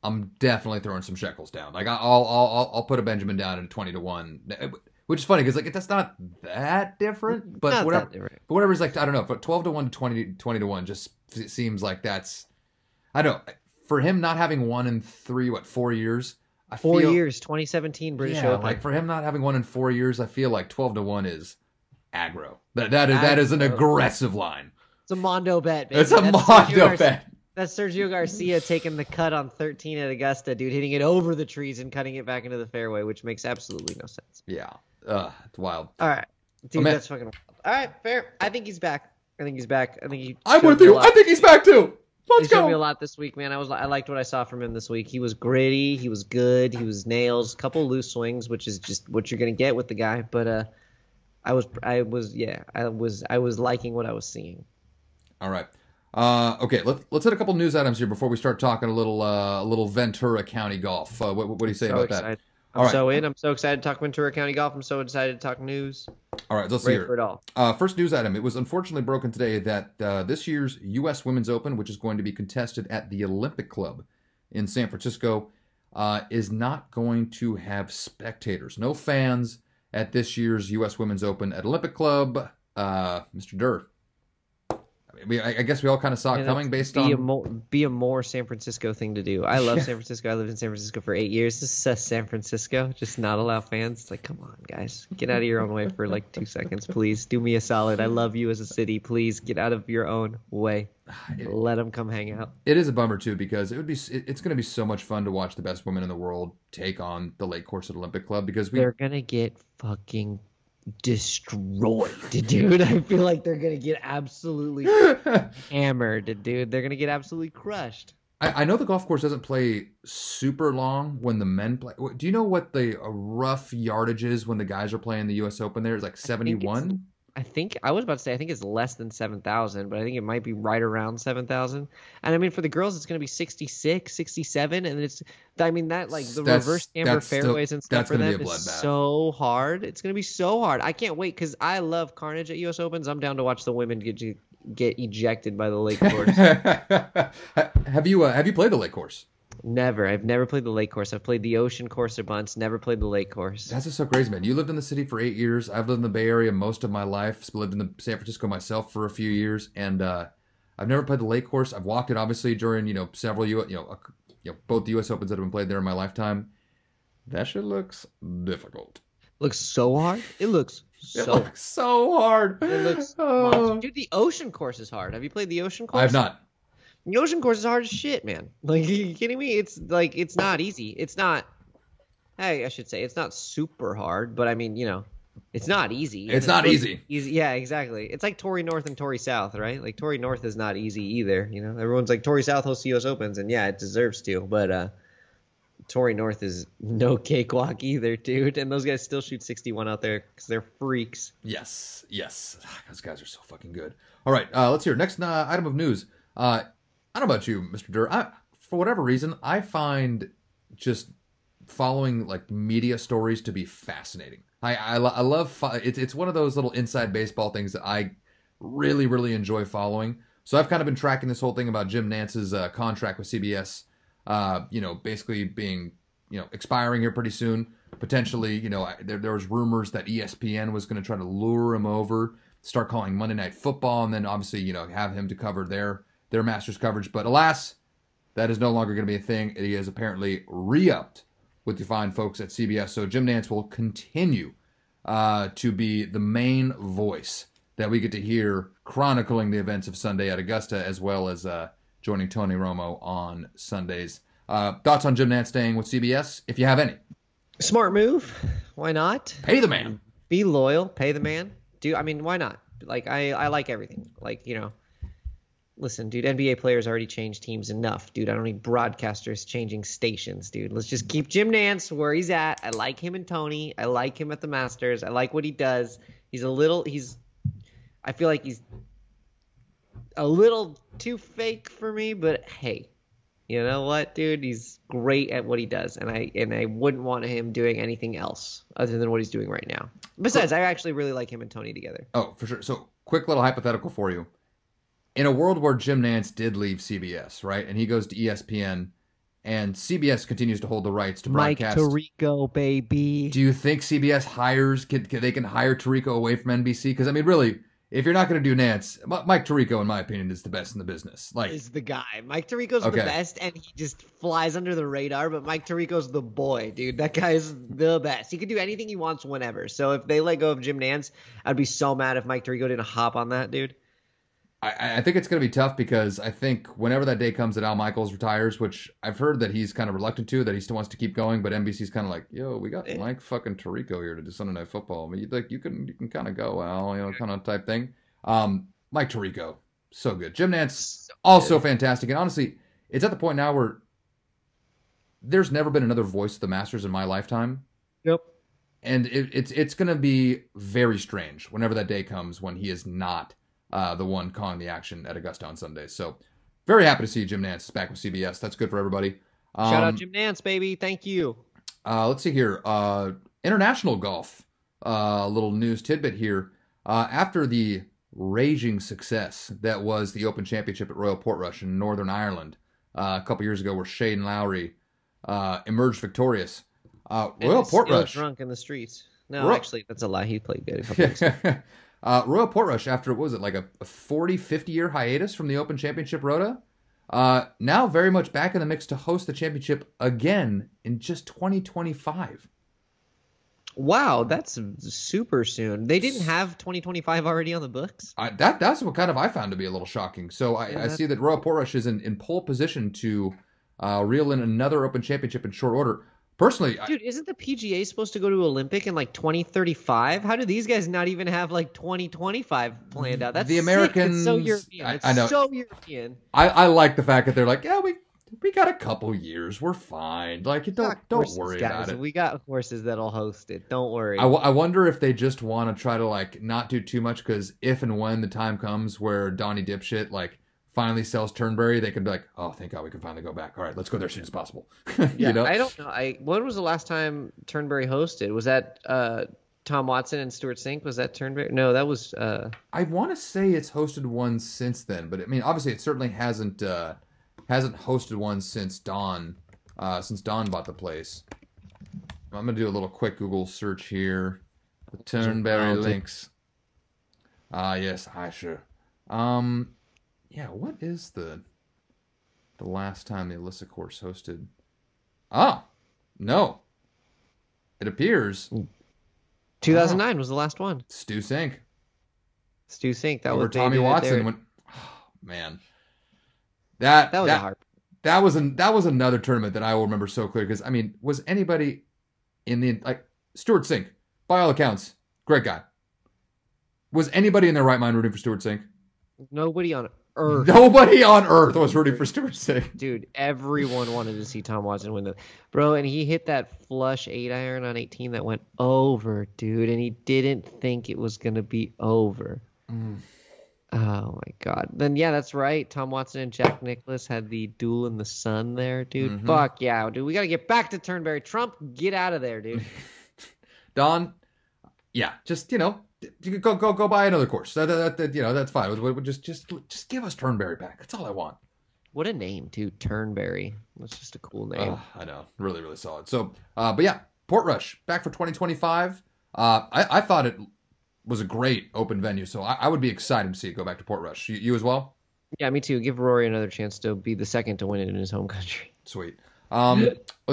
I'm definitely throwing some shekels down. Like I'll put a Benjamin down at 20 to 1, which is funny because that's not that different. But whatever's I don't know. But 12 to 1 to 20 to 1 just seems like that's, I don't know, for him not having won in 4 years. 2017 British Open. Like for him not having won in 4 years, I feel like 12 to 1 is aggro. That is an aggressive line. It's a Mondo bet, baby. That's Sergio Garcia taking the cut on 13 at Augusta, dude, hitting it over the trees and cutting it back into the fairway, which makes absolutely no sense. Yeah. It's wild. All right. Dude, that's fucking wild. All right, fair. I think he's back. I'm with you. I think he's back too. Let's go. He showed me a lot this week, man. I liked what I saw from him this week. He was gritty. He was good. He was nails. Couple loose swings, which is just what you're going to get with the guy. But I was liking what I was seeing. All right. Okay, let's hit a couple news items here before we start talking a little Ventura County golf. What do you say about that? I'm so excited to talk Ventura County golf. I'm so excited to talk news. All right, let's hear it. First news item. It was unfortunately broken today that this year's U.S. Women's Open, which is going to be contested at the Olympic Club in San Francisco, is not going to have spectators. No fans at this year's U.S. Women's Open at Olympic Club. Mr. Durr. I guess we all kind of saw it coming based on a more San Francisco thing to do. I love San Francisco. I lived in San Francisco for 8 years. This is San Francisco. Just not allow fans. It's like, come on, guys. Get out of your own way for 2 seconds, please. Do me a solid. I love you as a city. Please get out of your own way. Let them come hang out. It is a bummer, too, because it's going to be so much fun to watch the best women in the world take on the Lake Course at Olympic Club because they're going to get fucking destroyed, dude. I feel like they're gonna get absolutely hammered, dude. They're gonna get absolutely crushed. I know the golf course doesn't play super long when the men play. Do you know what the rough yardage is when the guys are playing the U.S. Open? There is 71. I think it's less than 7,000, but I think it might be right around 7,000. And I mean, for the girls, it's going to be 66, 67, and that's reverse camber fairways and stuff for them is so hard. It's going to be so hard. I can't wait because I love carnage at U.S. Opens. I'm down to watch the women get ejected by the Lake Course. Have you played the Lake Course? Never. I've never played the Lake Course. I've played the Ocean Course a bunch. Never played the Lake Course. That's just so crazy, man. You lived in the city for 8 years. I've lived in the Bay Area most of my life. Lived in San Francisco myself for a few years, and I've never played the Lake Course. I've walked it obviously during both the U.S. Opens that have been played there in my lifetime. That shit looks difficult. Looks so hard. Dude, the Ocean Course is hard. Have you played the Ocean Course? I have not. The Ocean Course is hard as shit, man. Are you kidding me? It's it's not easy. It's not. Hey, I should say it's not super hard, but I mean, it's not easy. It's not easy. Yeah, exactly. It's like Torrey North and Torrey South, right? Like Torrey North is not easy either. Everyone's like Torrey South hosts U.S. Opens, and yeah, it deserves to, but Torrey North is no cakewalk either, dude. And those guys still shoot 61 out there because they're freaks. Yes. Those guys are so fucking good. All right, let's hear next item of news. I don't know about you, Mr. Durr. For whatever reason, I find just following media stories to be fascinating. I love it's one of those little inside baseball things that I really, really enjoy following. So I've kind of been tracking this whole thing about Jim Nantz's contract with CBS, basically being expiring here pretty soon. Potentially, there was rumors that ESPN was going to try to lure him over, start calling Monday Night Football, and then obviously have him to cover their Masters coverage, but alas, that is no longer going to be a thing. He is apparently re-upped with the fine folks at CBS, so Jim Nantz will continue to be the main voice that we get to hear chronicling the events of Sunday at Augusta, as well as joining Tony Romo on Sundays. Thoughts on Jim Nantz staying with CBS, if you have any? Smart move. Why not? Pay the man. Be loyal. Pay the man. Why not? I like everything. Listen, dude, NBA players already change teams enough, dude. I don't need broadcasters changing stations, dude. Let's just keep Jim Nantz where he's at. I like him and Tony. I like him at the Masters. I like what he does. I feel like he's a little too fake for me, but hey, you know what, dude? He's great at what he does, and I wouldn't want him doing anything else other than what he's doing right now. Besides, I actually really like him and Tony together. Oh, for sure. So, quick little hypothetical for you. In a world where Jim Nantz did leave CBS, right, and he goes to ESPN, and CBS continues to hold the rights to broadcast. Mike Tirico, baby. Do you think CBS hires? Can they hire Tirico away from NBC? Because, I mean, really, if you're not going to do Nantz, Mike Tirico, in my opinion, is the best in the business. Like, is the guy. Mike Tirico's the best, and he just flies under the radar, but Mike Tirico's the boy, dude. That guy is the best. He can do anything he wants whenever. So if they let go of Jim Nantz, I'd be so mad if Mike Tirico didn't hop on that, dude. I think it's going to be tough because I think whenever that day comes that Al Michaels retires, which I've heard that he's kind of reluctant to, that he still wants to keep going, but NBC's kind of like, yo, we got Mike fucking Tirico here to do Sunday Night Football. I mean, like, you can kind of go, Al, you know, kind of type thing. Mike Tirico, so good. Jim Nantz, also fantastic. And honestly, it's at the point now where there's never been another voice of the Masters in my lifetime. Yep. And it's going to be very strange whenever that day comes when he is not the one calling the action at Augusta on Sunday. So very happy to see Jim Nantz is back with CBS. That's good for everybody. Shout out Jim Nantz, baby. Thank you. Let's see here. International golf. Little news tidbit here. After the raging success that was the Open Championship at Royal Portrush in Northern Ireland a couple years ago where Shane Lowry emerged victorious. Royal Portrush. Drunk in the streets. No, actually, that's a lie. He played good a couple years ago. Royal Portrush, after what was it, like a 40, 50-year hiatus from the Open Championship Rota, now very much back in the mix to host the championship again in just 2025. Wow, that's super soon. They didn't have 2025 already on the books? That's what kind of I found to be a little shocking. So I see that Royal Portrush is in pole position to reel in another Open Championship in short order. Personally, dude, isn't the PGA supposed to go to Olympic in like 2035? How do these guys not even have like 2025 planned out? That's the Americans. It's so European. I know. So European. I like the fact that they're like, yeah, we got a couple years. We're fine. Like, don't worry about it. We got horses that'll host it. Don't worry. I wonder if they just want to try to like not do too much because if and when the time comes where Donnie Dipshit like finally sells Turnberry, they can be like, oh, thank God we can finally go back. All right, let's go there as soon as possible. You know? I don't know. When was the last time Turnberry hosted? Was that Tom Watson and Stu Cink? Was that Turnberry? No, that was... I want to say it's hosted one since then, but I mean, obviously it certainly hasn't hosted one since Don bought the place. I'm going to do a little quick Google search here. The Turnberry links. Yes, I sure. Yeah, what is the last time the Alyssa course hosted? Ah, no. It appears 2009 was the last one. Stu Cink. That was Tommy Watson. That was a hard. That was another tournament that I will remember so clear because I mean, was anybody in the like Stu Cink? By all accounts, great guy. Was anybody in their right mind rooting for Stu Cink? Nobody on Earth. Nobody on Earth was rooting for Stu Cink. Dude, everyone wanted to see Tom Watson win the... Bro, and he hit that flush 8-iron on 18 that went over, dude, and he didn't think it was going to be over. Mm. Oh, my God. Then, yeah, that's right. Tom Watson and Jack Nicklaus had the duel in the sun there, dude. Mm-hmm. Fuck, yeah, dude. We got to get back to Turnberry. Trump, get out of there, dude. Don, yeah, just, you know... Go buy another course. You know, that's fine. We'll just give us Turnberry back. That's all I want. What a name, too. Turnberry. That's just a cool name. I know. Really, really solid. So, but yeah, Portrush back for 2025. I thought it was a great open venue, so I would be excited to see it go back to Portrush. You as well? Yeah, me too. Give Rory another chance to be the second to win it in his home country. Sweet. Let's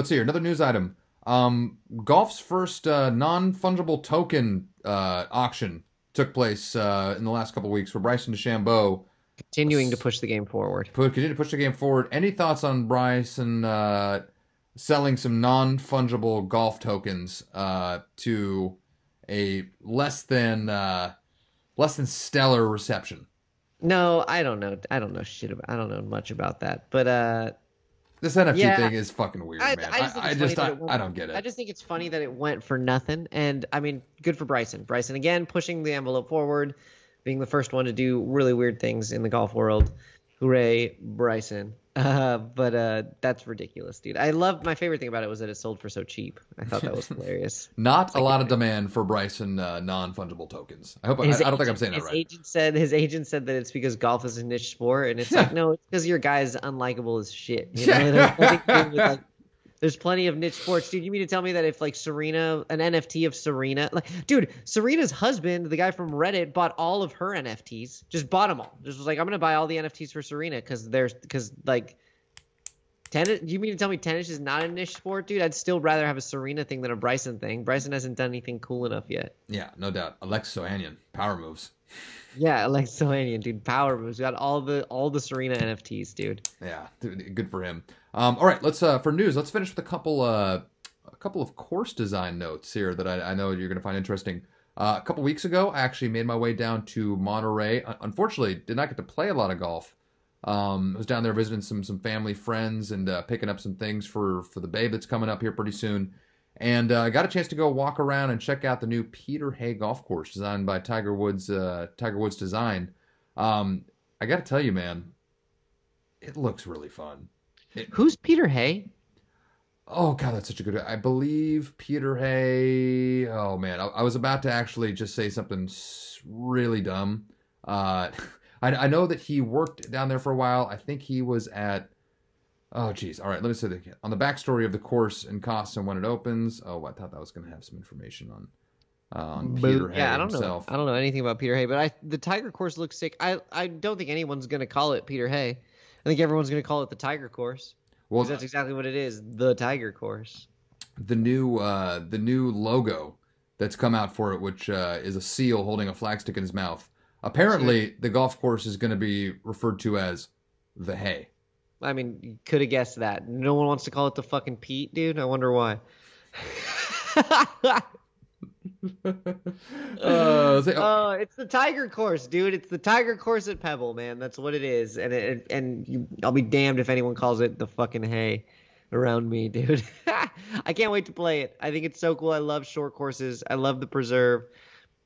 see here. Another news item. Golf's first non-fungible token auction took place in the last couple of weeks for Bryson DeChambeau. Continuing to push the game forward. Continue to push the game forward. Any thoughts on Bryson selling some non-fungible golf tokens to a less than stellar reception? No, I don't know. I don't know much about that. But this NFT thing is fucking weird, man. I don't get it. I just think it's funny that it went for nothing. And I mean, good for Bryson. Bryson again pushing the envelope forward, being the first one to do really weird things in the golf world. Hooray, Bryson. But that's ridiculous, dude. I love, my favorite thing about it was that it sold for so cheap. I thought that was hilarious. Not a lot of demand for Bryson non-fungible tokens. I hope I don't think I'm saying that right. His agent said that it's because golf is a niche sport, and it's like, no, it's because your guy's unlikable as shit. You know? There's plenty of niche sports, dude. You mean to tell me that if an NFT of Serena, Serena's husband, the guy from Reddit, bought all of her NFTs, just bought them all. Just was like, I'm gonna buy all the NFTs for Serena because tennis. You mean to tell me tennis is not a niche sport, dude? I'd still rather have a Serena thing than a Bryson thing. Bryson hasn't done anything cool enough yet. Yeah, no doubt. Alex Ohanian, power moves. Yeah, Alex Ohanian, dude, power moves. Got all the Serena NFTs, dude. Yeah, dude, good for him. All right, let's finish with a couple of course design notes here that I know you're going to find interesting. A couple weeks ago, I actually made my way down to Monterey. Unfortunately, did not get to play a lot of golf. I was down there visiting some family friends and picking up some things for the babe that's coming up here pretty soon. And I got a chance to go walk around and check out the new Peter Hay golf course designed by Tiger Woods Design. I got to tell you, man, it looks really fun. Who's Peter Hay? Oh, God, that's such a good... I believe Peter Hay... Oh, man, I was about to actually just say something really dumb. I know that he worked down there for a while. I think he was at... Oh, geez. All right, let me say that again. On the backstory of the course and costs and when it opens... Oh, I thought that was going to have some information on Peter Hay himself. I don't know anything about Peter Hay, but the Tiger course looks sick. I don't think anyone's going to call it Peter Hay. I think everyone's going to call it the Tiger Course. Well, that's exactly what it is, the Tiger Course. The new logo that's come out for it, which is a seal holding a flagstick in his mouth. Apparently, The golf course is going to be referred to as the Hay. I mean, you could have guessed that. No one wants to call it the fucking Pete, dude. I wonder why. It's the Tiger Course, dude. It's the Tiger Course at Pebble, man. That's what it is. And I'll be damned if anyone calls it the fucking Hay around me, dude. I can't wait to play it. I think it's so cool. I love short courses. I love the Preserve.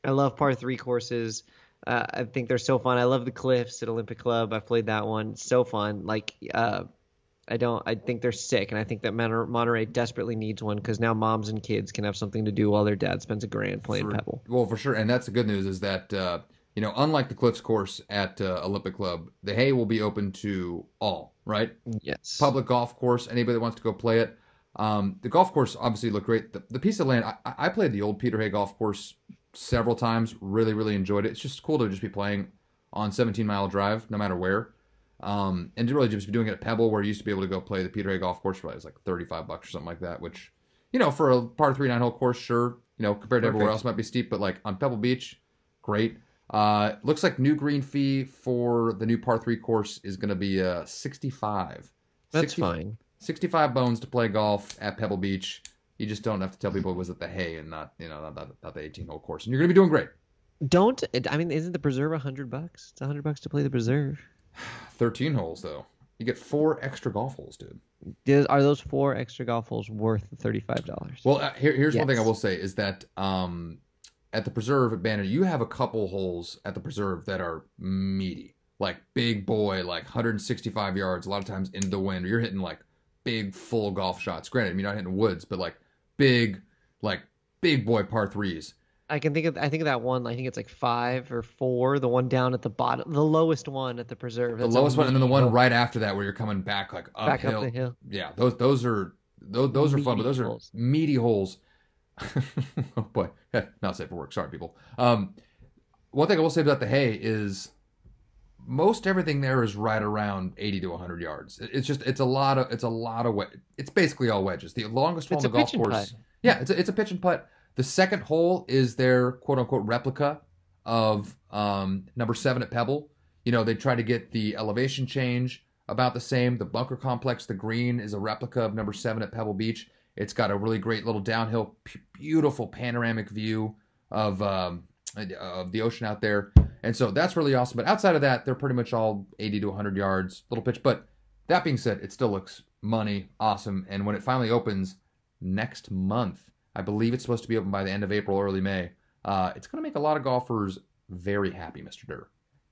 I love par 3 courses. I think they're so fun. I love the Cliffs at Olympic Club. I've played that one. It's so fun. I think they're sick, and I think that Monterey desperately needs one because now moms and kids can have something to do while their dad spends $1,000 playing Pebble. Well, for sure, and that's the good news is that unlike the Cliffs course at Olympic Club, the Hay will be open to all, right? Yes. Public golf course, anybody that wants to go play it. The golf course obviously looked great. The piece of land, I played the old Peter Hay golf course several times, really, really enjoyed it. It's just cool to just be playing on 17-mile drive, no matter where. And to really just be doing it at Pebble, where you used to be able to go play the Peter Hay golf course for it was like $35 or something like that, which, for a par 3 9-hole course, sure, compared to everywhere else might be steep, but like on Pebble Beach, great. Looks like new green fee for the new par 3 course is going to be $65. That's fine. 65 bones to play golf at Pebble Beach. You just don't have to tell people it was at the Hay and not the 18-hole course, and you're going to be doing great. Isn't the Preserve $100? It's $100 to play the Preserve. 13 holes, though. You get 4 extra golf holes, dude. Are those 4 extra golf holes worth $35? Well, here's one thing I will say is that at the Preserve at Bandon, you have a couple holes at the Preserve that are meaty. Like big boy, like 165 yards, a lot of times into the wind. Or you're hitting like big full golf shots. Granted, you're not hitting woods, but like big boy par 3s. I think of that one. I think it's like 5 or 4. The one down at the bottom, the lowest one at the Preserve. That's the lowest one, and then the one right after that where you're coming back like uphill. Back up the hill. Yeah, those are fun, but those are meaty holes. Oh boy, not safe for work. Sorry, people. One thing I will say about the Hay is most everything there is right around 80 to 100 yards. It's a lot of it's basically all wedges. The longest hole on the golf course. Yeah, it's a pitch and putt. The second hole is their quote-unquote replica of number 7 at Pebble. They try to get the elevation change about the same. The bunker complex, the green, is a replica of number 7 at Pebble Beach. It's got a really great little downhill, beautiful panoramic view of the ocean out there. And so that's really awesome. But outside of that, they're pretty much all 80 to 100 yards, little pitch. But that being said, it still looks money, awesome. And when it finally opens next month, I believe it's supposed to be open by the end of April, early May. It's going to make a lot of golfers very happy, Mr. Durr.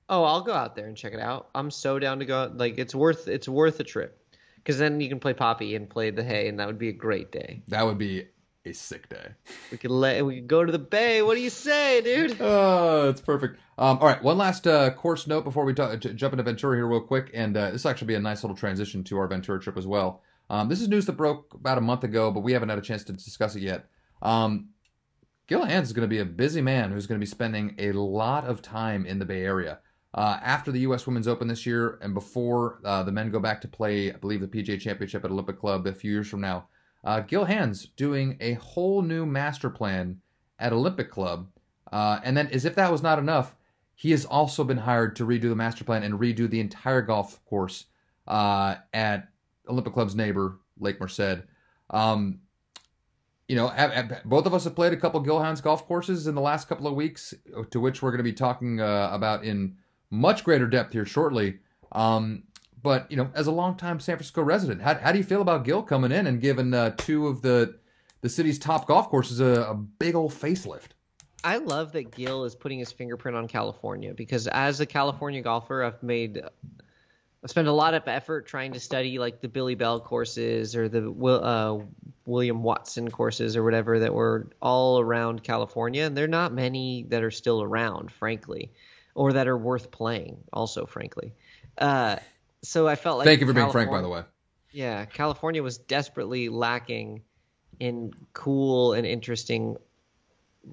Oh, I'll go out there and check it out. I'm so down to go. Like, it's worth a trip, because then you can play Poppy and play the hay, and that would be a great day. That would be a sick day. We could go to the bay. What do you say, dude? Oh, it's perfect. All right, one last course note before we jump into Ventura here real quick, and this will actually be a nice little transition to our Ventura trip as well. This is news that broke about a month ago, but we haven't had a chance to discuss it yet. Gilliland is going to be a busy man who's going to be spending a lot of time in the Bay Area. After the U.S. Women's Open this year and before the men go back to play, I believe, the PGA Championship at Olympic Club a few years from now, Gil Hand's doing a whole new master plan at Olympic Club. And then, as if that was not enough, he has also been hired to redo the master plan and redo the entire golf course at Olympic Club's neighbor, Lake Merced. You know, both of us have played a couple Gil Hand's golf courses in the last couple of weeks, to which we're going to be talking about in much greater depth here shortly. But, you know, as a longtime San Francisco resident, how do you feel about Gil coming in and giving two of the city's top golf courses a big old facelift? I love that Gil is putting his fingerprint on California, because as a California golfer, I spend a lot of effort trying to study, like, the Billy Bell courses or the William Watson courses or whatever that were all around California. And there are not many that are still around, frankly, or that are worth playing also, frankly. So I felt like... Thank you for being frank, by the way. Yeah, California was desperately lacking in cool and interesting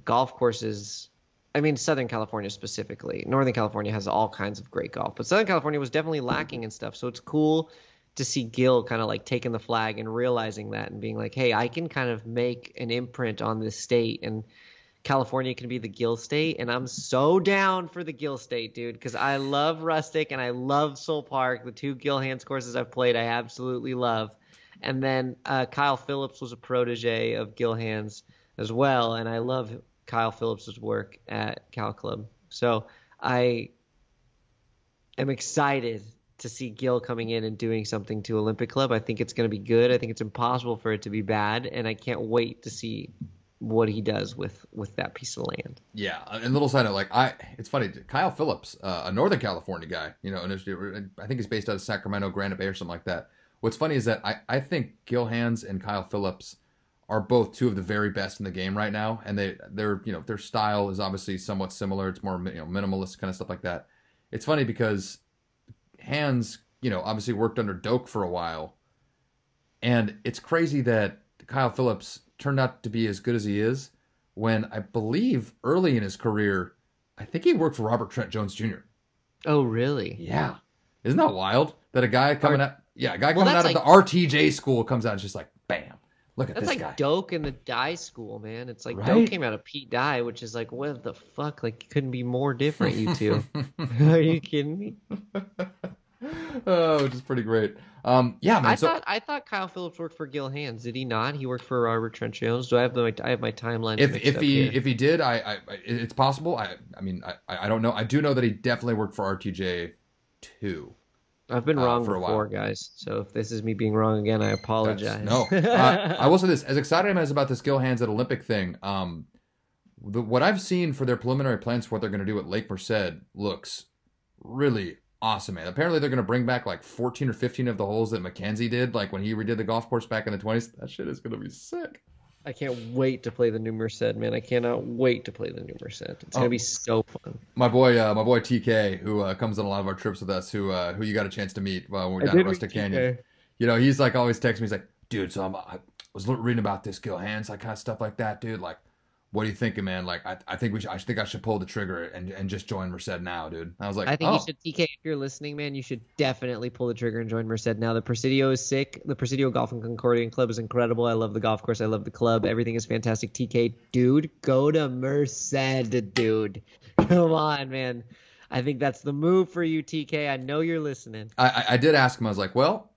golf courses. I mean, Southern California specifically. Northern California has all kinds of great golf, but Southern California was definitely lacking in stuff. So it's cool to see Gil kind of like taking the flag and realizing that and being like, hey, I can kind of make an imprint on this state, and California can be the Gil State, and I'm so down for the Gil State, dude, because I love Rustic and I love Soul Park. The two Gil Hands courses I've played, I absolutely love. And then Kyle Phillips was a protege of Gil Hands as well, and I love Kyle Phillips' work at Cal Club. So I am excited to see Gil coming in and doing something to Olympic Club. I think it's going to be good. I think it's impossible for it to be bad, and I can't wait to see what he does with that piece of land. Yeah, and little side note, like, it's funny, Kyle Phillips, a Northern California guy, you know, and I think he's based out of Sacramento, Granite Bay or something like that. What's funny is that I think Gil Hands and Kyle Phillips are both two of the very best in the game right now, and they're, you know, their style is obviously somewhat similar. It's more, you know, minimalist kind of stuff like that. It's funny because Hands, you know, obviously worked under Doak for a while, and it's crazy that Kyle Phillips turned out to be as good as he is when, I believe, early in his career, I think he worked for Robert Trent Jones Jr. Oh, really? Yeah. Isn't that wild? That a guy coming out... Yeah, a guy coming out of the RTJ school comes out and just like, bam, look at this guy. That's like Doak in the Dye school, man. It's like, right? Doak came out of Pete Dye, which is like, what the fuck? Like, couldn't be more different, you two. Are you kidding me? Oh, which is pretty great. Yeah, man. I thought Kyle Phillips worked for Gil Hands. Did he not? He worked for Robert Trent Jones. Do I have my timeline? If he did, it's possible. I mean I don't know. I do know that he definitely worked for RTJ too. I've been wrong for a before, while. Guys. So if this is me being wrong again, I apologize. I will say this: as excited as about this Gil Hands at Olympic thing, what I've seen for their preliminary plans for what they're going to do at Lake Merced looks really awesome, man. Apparently they're going to bring back like 14 or 15 of the holes that McKenzie did, like when he redid the golf course back in the 20s. That shit is going to be sick. I can't wait to play the new Merced, man. I cannot wait to play the new Merced. It's going to be so fun. My boy TK, who comes on a lot of our trips with us, who you got a chance to meet when we were down at Rustic Canyon. You know, he's like always texts me. He's like, dude, so I was reading about this Gil Hands, like kind of stuff like that, dude. Like, what are you thinking, man? Like, I think I should pull the trigger and just join Merced now, dude. I was like, I think you should, TK, if you're listening, man, you should definitely pull the trigger and join Merced now. The Presidio is sick. The Presidio Golf and Concordian Club is incredible. I love the golf course. I love the club. Everything is fantastic. TK, dude, go to Merced, dude. Come on, man. I think that's the move for you, TK. I know you're listening. I did ask him. I was like, well,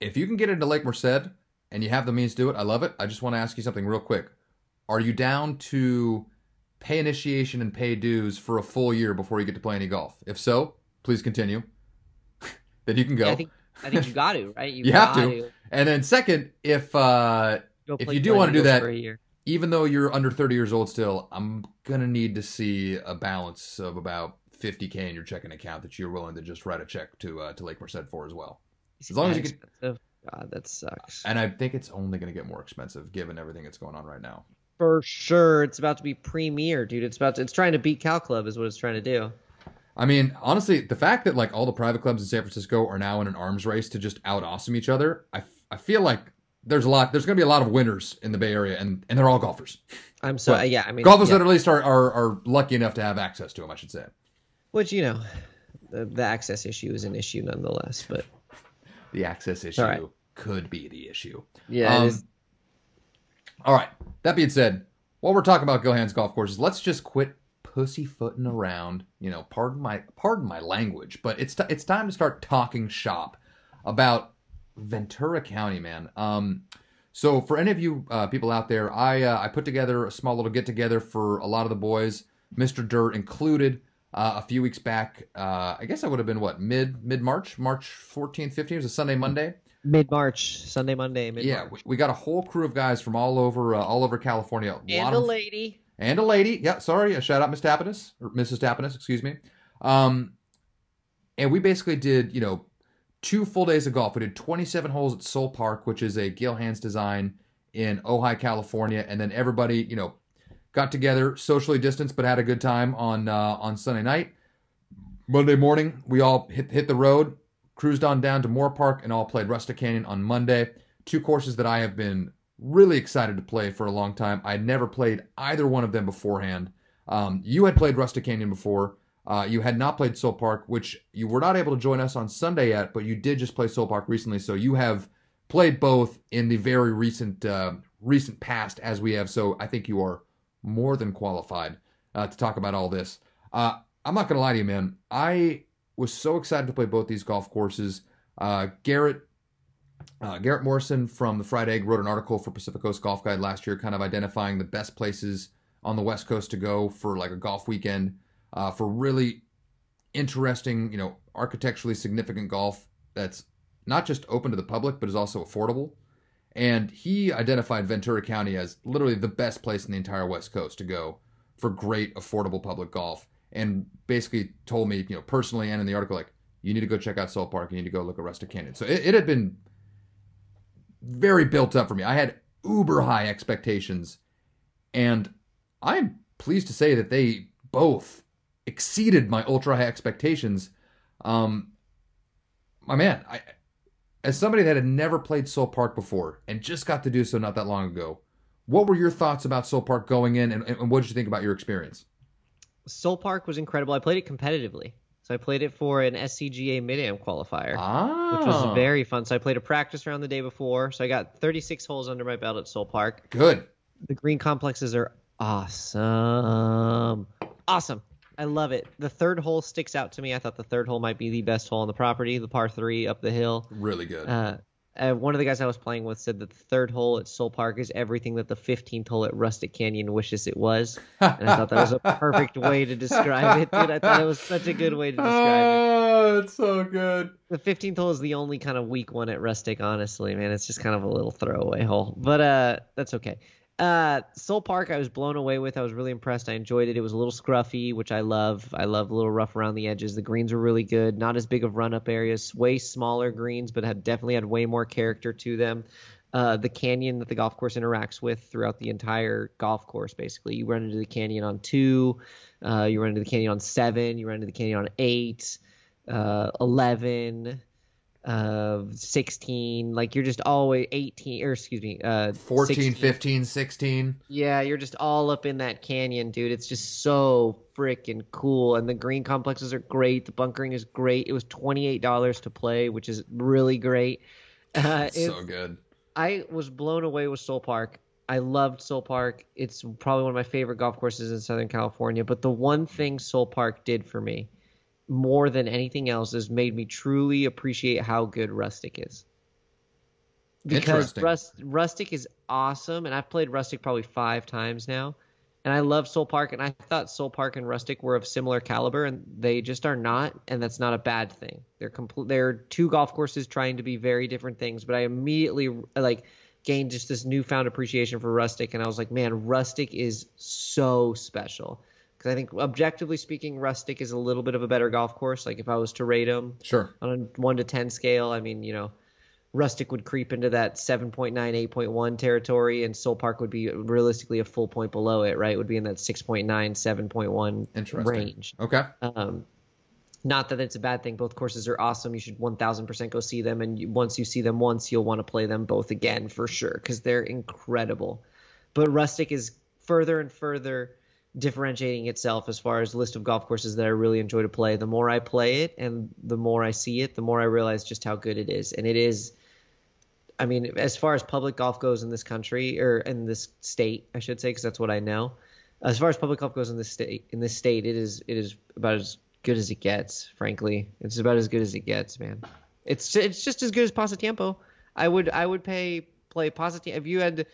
if you can get into Lake Merced and you have the means to do it, I love it. I just want to ask you something real quick. Are you down to pay initiation and pay dues for a full year before you get to play any golf? If so, please continue. Then you can go. Yeah, I think you got to, right? You have to. And then second, if you do want to do that, even though you're under 30 years old still, I'm going to need to see a balance of about $50K in your checking account that you're willing to just write a check to Lake Merced for as well. As long as you can. God, that sucks. And I think it's only going to get more expensive given everything that's going on right now. For sure. It's about to be premier, dude. It's trying to beat Cal Club is what it's trying to do. I mean, honestly, the fact that like all the private clubs in San Francisco are now in an arms race to just out-awesome each other, I feel like there's going to be a lot of winners in the Bay Area, and they're all golfers. Golfers that at least are lucky enough to have access to them, I should say. Which, you know, the access issue is an issue nonetheless, but... The access issue could be the issue. Yeah. All right. That being said, while we're talking about Gohan's golf courses, let's just quit pussyfooting around. You know, pardon my language, but it's time to start talking shop about Ventura County, man. So for any of you people out there, I put together a small little get together for a lot of the boys, Mr. Durr included. A few weeks back, I guess I would have been, what, mid-March? March 14th, 15th? It was a Sunday, Monday? Mid-March. Yeah, we got a whole crew of guys from all over California. And a lady. Yeah, sorry. A shout-out, Mrs. Tapenis, excuse me. And we basically did, you know, 2 full days of golf. We did 27 holes at Soul Park, which is a Gail Hans design in Ojai, California. And then everybody, you know, got together, socially distanced, but had a good time on Sunday night. Monday morning, we all hit the road, cruised on down to Moore Park, and all played Rustic Canyon on Monday. 2 courses that I have been really excited to play for a long time. I had never played either one of them beforehand. You had played Rustic Canyon before. You had not played Soul Park, which you were not able to join us on Sunday yet, but you did just play Soul Park recently, so you have played both in the very recent past as we have, so I think you are more than qualified to talk about all this. I'm not going to lie to you, man. I was so excited to play both these golf courses. Garrett Morrison from the Fried Egg wrote an article for Pacific Coast Golf Guide last year kind of identifying the best places on the West Coast to go for like a golf weekend for really interesting, you know, architecturally significant golf that's not just open to the public but is also affordable. And he identified Ventura County as literally the best place in the entire West Coast to go for great, affordable public golf. And basically told me, you know, personally and in the article, like, you need to go check out Salt Park. You need to go look at Rustic Canyon. So it had been very built up for me. I had uber high expectations. And I'm pleased to say that they both exceeded my ultra high expectations. My man, as somebody that had never played Soul Park before and just got to do so not that long ago, what were your thoughts about Soul Park going in, and what did you think about your experience? Soul Park was incredible. I played it competitively. So I played it for an SCGA Mid-Am qualifier, which was very fun. So I played a practice round the day before. So I got 36 holes under my belt at Soul Park. Good. The green complexes are awesome. Awesome. I love it. The third hole sticks out to me. I thought the third hole might be the best hole on the property, the par 3 up the hill. Really good. One of the guys I was playing with said that the third hole at Soul Park is everything that the 15th hole at Rustic Canyon wishes it was. And I thought that was a perfect way to describe it, dude. I thought it was such a good way to describe it. Oh, it's so good. The 15th hole is the only kind of weak one at Rustic, honestly, man. It's just kind of a little throwaway hole. But that's okay. Soul Park I was blown away with. I was really impressed. I enjoyed it. It was a little scruffy, which I love. I love a little rough around the edges. The greens were really good. Not as big of run-up areas. Way smaller greens, but definitely had way more character to them. The canyon that the golf course interacts with throughout the entire golf course, basically. You run into the canyon on 2. You run into the canyon on 7. You run into the canyon on 8. 11. 16, like you're just always 18 or 14, 16. 15, 16. Yeah, you're just all up in that canyon, dude. It's just so freaking cool. And the green complexes are great. The bunkering is great. It was $28 to play, which is really great. So good. I was blown away with Soul Park. I loved Soul Park. It's probably one of my favorite golf courses in Southern California. But the one thing Soul Park did for me more than anything else has made me truly appreciate how good Rustic is. Because Rustic is awesome, and I've played Rustic probably 5 times now. And I love Soul Park, and I thought Soul Park and Rustic were of similar caliber, and they just are not, and that's not a bad thing. They're two golf courses trying to be very different things, but I immediately gained just this newfound appreciation for Rustic, and I was like, man, Rustic is so special. Because I think, objectively speaking, Rustic is a little bit of a better golf course. Like, if I was to rate them on a 1 to 10 scale, I mean, you know, Rustic would creep into that 7.9, 8.1 territory, and Soul Park would be realistically a full point below it, right? It would be in that 6.9, 7.1 range. Okay. Not that it's a bad thing. Both courses are awesome. You should 1,000% go see them, and once you see them once, you'll want to play them both again for sure because they're incredible. But Rustic is further and further differentiating itself as far as list of golf courses that I really enjoy to play. The more I play it and the more I see it, the more I realize just how good it is. And it is – I mean, as far as public golf goes in this country, or in this state, I should say, because that's what I know. As far as public golf goes in this state, it is about as good as it gets. Frankly, it's about as good as it gets, man. It's just as good as Paso Tiempo. I would play Paso Tiempo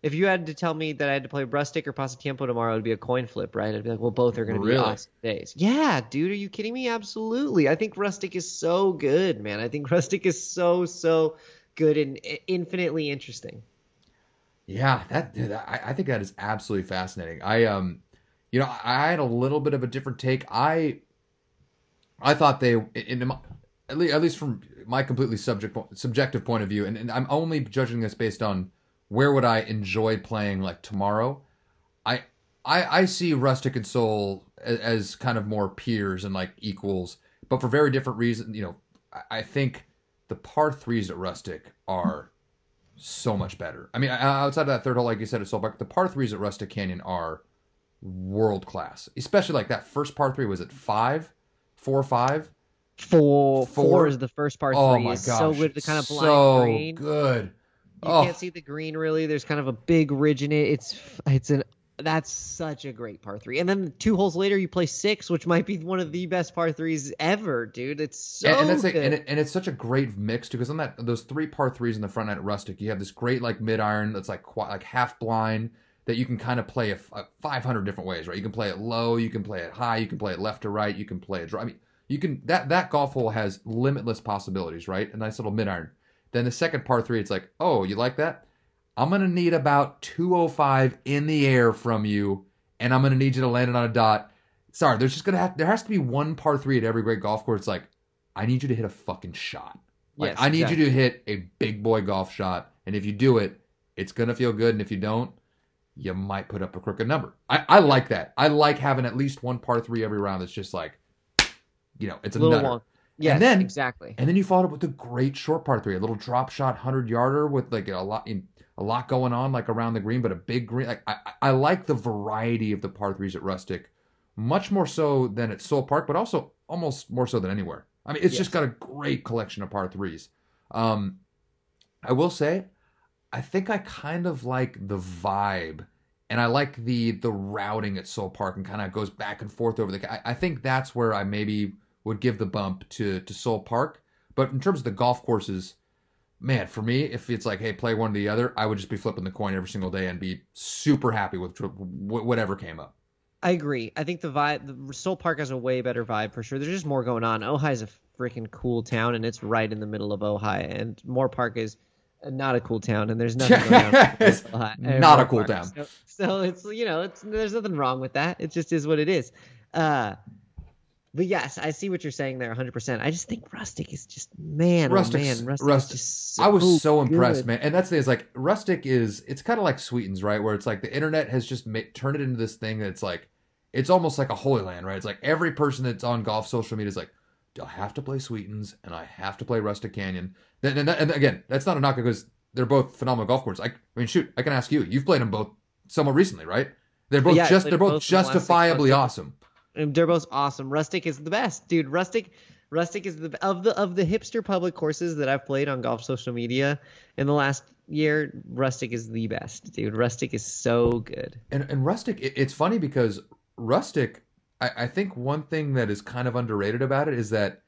if you had to tell me that I had to play Rustic or Paso Tiempo tomorrow. It'd be a coin flip, right? I'd be like, well, both are going to be awesome days. Yeah, dude, are you kidding me? Absolutely. I think Rustic is so good, man. I think Rustic is so good and infinitely interesting. Yeah, I think that is absolutely fascinating. I had a little bit of a different take. I thought they, at least from my completely subjective point of view, and I'm only judging this based on where would I enjoy playing like tomorrow. I see Rustic and Soul as kind of more peers and like equals, but for very different reasons. You know, I think the par threes at Rustic are so much better. I mean, outside of that third hole, like you said, at Soul Park, the par threes at Rustic Canyon are world class. Especially like that first par three, was it 5? 4 or 5? Four is the first par three. Oh my gosh, so good, the kind of blind green. So good. You can't see the green really. There's kind of a big ridge in it. That's such a great par three. And then 2 holes later, you play 6, which might be one of the best par threes ever, dude. It's so good. It's such a great mix too, because on those 3 par threes in the front nine at Rustic, you have this great like mid iron that's like half blind that you can kind of play 500 different ways, right? You can play it low, you can play it high, you can play it left to right, you can play it dry. I mean, you can that golf hole has limitless possibilities, right? A nice little mid iron. Then the second par three, it's like, oh, you like that? I'm going to need about 205 in the air from you, and I'm going to need you to land it on a dot. Sorry, there has to be one par three at every great golf course. It's like, I need you to hit a fucking shot. Like, yes, I need you to hit a big boy golf shot, and if you do it, it's going to feel good, and if you don't, you might put up a crooked number. I like that. I like having at least one par three every round that's just like, you know, it's a nutter. Long. Yes, and then, exactly. And then you followed up with a great short par three, a little drop shot 100-yarder with like a lot going on like around the green, but a big green. Like I like the variety of the par threes at Rustic much more so than at Soul Park, but also almost more so than anywhere. I mean, it's just got a great collection of par threes. I will say, I think I kind of like the vibe, and I like the routing at Soul Park, and kind of goes back and forth over the. I think that's where I maybe would give the bump to Soul Park, but in terms of the golf courses. Man, for me, if it's like, hey, play one or the other, I would just be flipping the coin every single day and be super happy with whatever came up. I agree. I think the Soul Park has a way better vibe for sure. There's just more going on. Ojai's a freaking cool town, and it's right in the middle of Ojai. And Moorpark is not a cool town, and there's nothing going on. It's not a cool town. So it's, you know, there's nothing wrong with that. It just is what it is. But yes, I see what you're saying there 100%. I just think Rustic is just, man, Rustic is just so I was so impressed, man. And that's the thing, it's like Rustic is, it's kind of like Sweetens, right? Where it's like the internet has just turned it into this thing that's like, it's almost like a holy land, right? It's like every person that's on golf social media is like, I have to play Sweetens and I have to play Rustic Canyon. And again, that's not a knock because they're both phenomenal golf courses. I mean, shoot, I can ask you, you've played them both somewhat recently, right? They're both justifiably awesome. They're both awesome. Rustic is the best, dude. Rustic is the hipster public courses that I've played on golf social media in the last year. Rustic is the best, dude. Rustic is so good. And Rustic, it's funny because Rustic, I think one thing that is kind of underrated about it is that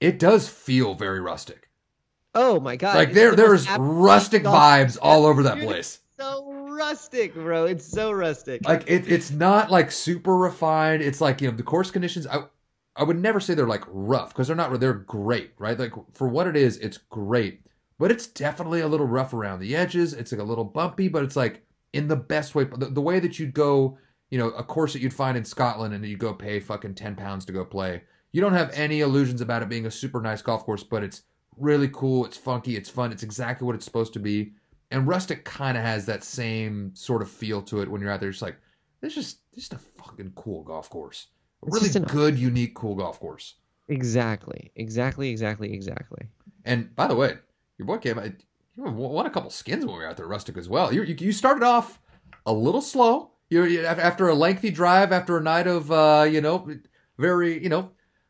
it does feel very rustic. Oh my god! Like there's rustic vibes all over that place. So rustic, bro. It's so rustic. Like it's not like super refined. It's like, you know, the course conditions, I would never say they're like rough because they're not. They're great, right? Like for what it is, it's great. But it's definitely a little rough around the edges. It's like a little bumpy, but it's like in the best way. The way that you'd go, you know, a course that you'd find in Scotland and you go pay fucking £10 to go play. You don't have any illusions about it being a super nice golf course, but it's really cool. It's funky. It's fun. It's exactly what it's supposed to be. And rustic kind of has that same sort of feel to it when you're out there. It's like, this is a fucking cool golf course. A really good, unique, cool golf course. Exactly. And by the way, your boy came out. You won a couple skins when we were out there rustic as well. You started off a little slow. You after a lengthy drive, after a night of very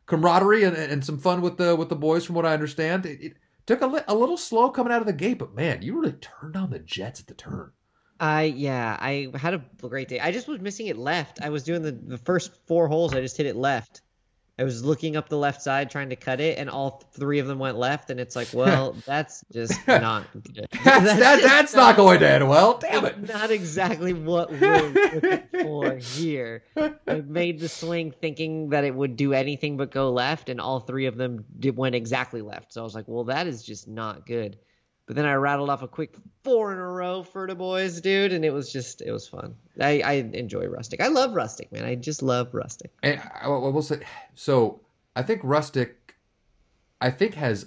camaraderie and some fun with the boys, from what I understand. It took a little slow coming out of the gate, but man, you really turned on the jets at the turn. I had a great day. I just was missing it left. I was doing the first four holes. I just hit it left. I was looking up the left side trying to cut it, and all three of them went left. And it's like, well, that's just not good. That's not going to end well. Damn it. Not exactly what we're looking for here. I made the swing thinking that it would do anything but go left, and all three of them went exactly left. So I was like, well, that is just not good. But then I rattled off a quick four in a row for the boys, dude, and it was fun. I enjoy rustic. I love rustic, man. I just love rustic. And I will say, so I think rustic, okay.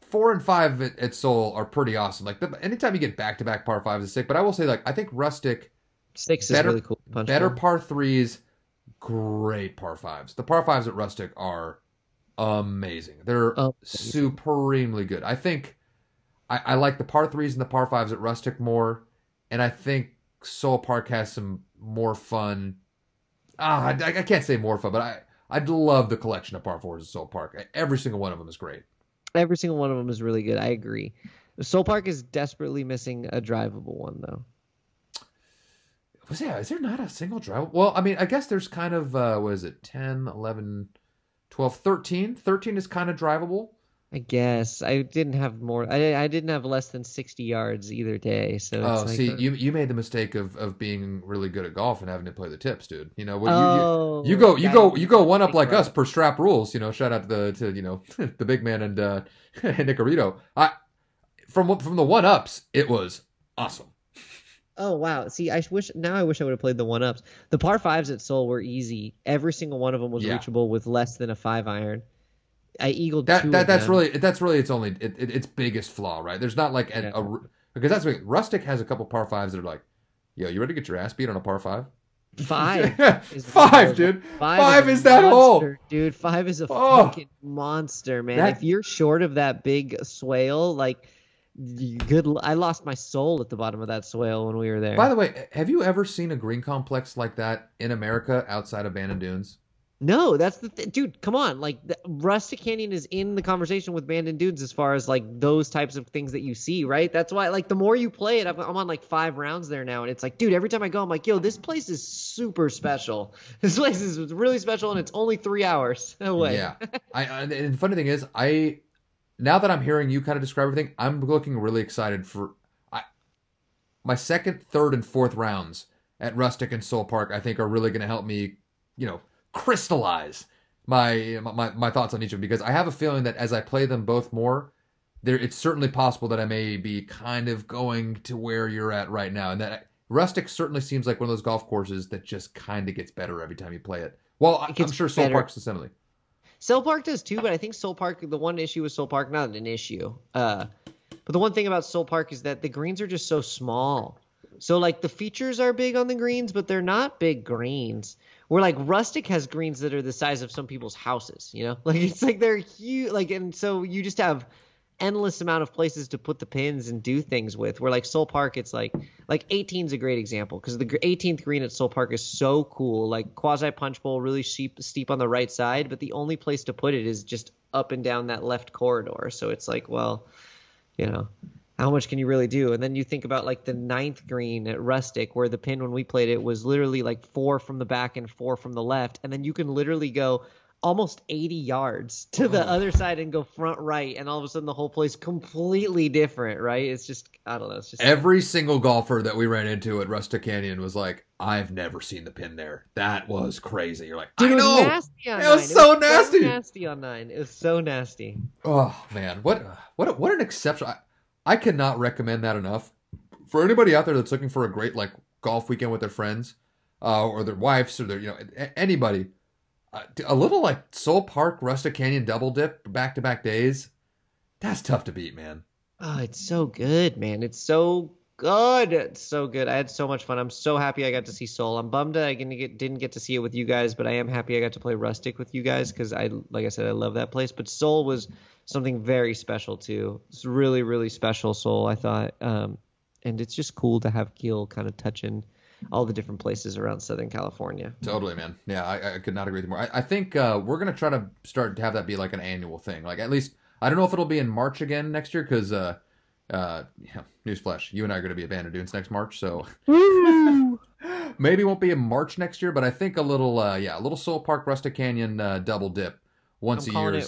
4 and 5 at Seoul are pretty awesome. Like anytime you get back-to-back par fives is sick. But I will say, like, I think rustic six is really cool. Better par threes, great par fives. The par fives at rustic are amazing. They're supremely good. I think I like the par threes and the par fives at rustic more, and I think Seoul Park has some more fun. I can't say more fun, but I love the collection of par fours at Seoul Park. Every single one of them is great. Every single one of them is really good. I agree. Seoul Park is desperately missing a drivable one, though. Is there not a single drivable? Well, I mean, I guess there's kind of 10, 11. 12, 13. 13 is kind of drivable, I guess. I didn't have more. I didn't have less than 60 yards either day. So you made the mistake of being really good at golf and having to play the tips, dude. You know, you go one up like us per strap rules. You know, shout out to the big man and Nicarito. From the one ups, it was awesome. Oh, wow. See, I wish I would have played the one-ups. The par fives at Seoul were easy. Every single one of them was reachable with less than a 5-iron. I eagled that, two that, of that's them. That's really its only its biggest flaw, right? There's not like because that's what rustic has. A couple par fives that are like, yo, you ready to get your ass beat on a par five? Five, dude. Five is that hole, dude. Five is a fucking monster, man. If you're short of that big swale, like, good. I lost my soul at the bottom of that swale when we were there. By the way, have you ever seen a green complex like that in America outside of Bandon Dunes? No, that's the thing. Dude, come on. Like, Rustic Canyon is in the conversation with Bandon Dunes as far as, like, those types of things that you see, right? That's why, like, the more you play it, I'm on, like, 5 rounds there now, and it's like, dude, every time I go, I'm like, yo, this place is super special. This place is really special, and it's only 3 hours away. Yeah. And the funny thing is, now that I'm hearing you kind of describe everything, I'm looking really excited for my second, third, and fourth rounds at Rustic and Seoul Park. I think are really going to help me, crystallize my thoughts on each of them, because I have a feeling that as I play them both more, it's certainly possible that I may be kind of going to where you're at right now, and that Rustic certainly seems like one of those golf courses that just kind of gets better every time you play it. Well, I'm sure Seoul Park's the simile. Seoul Park does too, but I think Seoul Park, the one issue with Seoul Park, not an issue, but the one thing about Seoul Park is that the greens are just so small. So, like, the features are big on the greens, but they're not big greens. Where, like, rustic has greens that are the size of some people's houses, you know? Like, it's like they're huge, like, and so you just have endless amount of places to put the pins and do things with. Where, like, Seoul Park, it's like 18's a great example, because the 18th green at Seoul Park is so cool, like quasi punch bowl, really steep on the right side, but the only place to put it is just up and down that left corridor. So it's like, well, how much can you really do? And then you think about, like, the 9th green at rustic, where the pin when we played it was literally like 4 from the back and 4 from the left, and then you can literally go almost 80 yards to the other side and go front right, and all of a sudden the whole place completely different, right? It's just, I don't know. It's just every single golfer that we ran into at Rustic Canyon was like, I've never seen the pin there. That was crazy. You're like, dude, I know. It was so nasty on nine. It was so nasty. Oh man, what an exception! I cannot recommend that enough for anybody out there that's looking for a great like golf weekend with their friends or their wives or their anybody. A little like Soul Park, Rustic Canyon double dip, back-to-back days. That's tough to beat, man. Oh, it's so good, man. It's so good. It's so good. I had so much fun. I'm so happy I got to see Soul. I'm bummed that I didn't get to see it with you guys, but I am happy I got to play Rustic with you guys because, like I said, I love that place. But Soul was something very special, too. It's really, really special, Soul, I thought. And it's just cool to have Gil kind of touching all the different places around Southern California. Totally, man. Yeah, I could not agree with you more. I think we're going to try to start to have that be like an annual thing. Like at least, I don't know if it'll be in March again next year because, newsflash, you and I are going to be at Van Der Dunes next March. So maybe it won't be in March next year, but I think a little Soul Park, Rustic Canyon double dip once a year.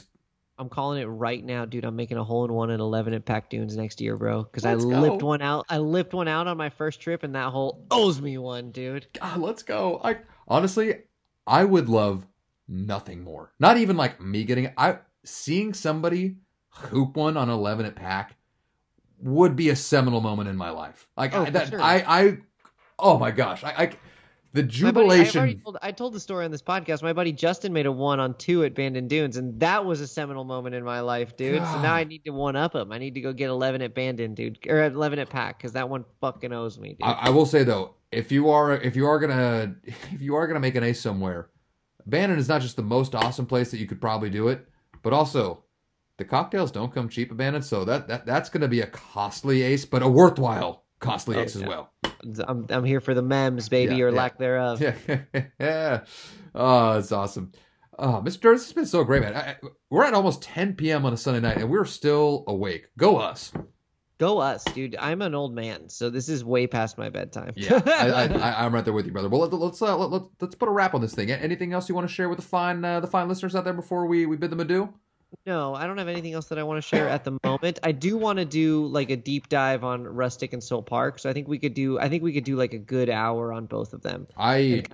I'm calling it right now, dude. I'm making a hole-in-one at 11 at Pack Dunes next year, bro. Because I lipped one out on my first trip, and that hole owes me one, dude. God, let's go. I honestly would love nothing more. Not even like me getting it. Seeing somebody hoop one on 11 at Pack would be a seminal moment in my life. Like sure. Oh my gosh, the jubilation. I told the story on this podcast. My buddy Justin made a 1 on 2 at Bandon Dunes, and that was a seminal moment in my life, dude. God. So now I need to 1-up him. I need to go get 11 at Bandon, dude, or 11 at Pack, because that one fucking owes me, dude. I will say though, if you are gonna make an ace somewhere, Bandon is not just the most awesome place that you could probably do it, but also the cocktails don't come cheap at Bandon, so that's gonna be a costly ace, but a worthwhile costly ace as well. I'm here for the memes, baby, or lack thereof. Yeah. Oh, that's awesome. Oh, Mr. Durr, this has been so great, man. We're at almost 10 p.m. on a Sunday night, and we're still awake. Go us. Go us, dude. I'm an old man, so this is way past my bedtime. Yeah, I'm right there with you, brother. Well, let's put a wrap on this thing. Anything else you want to share with the fine listeners out there before we bid them adieu? No, I don't have anything else that I want to share at the moment. I do want to do like a deep dive on Rustic and Soul Park, so I think we could do like a good hour on both of them. I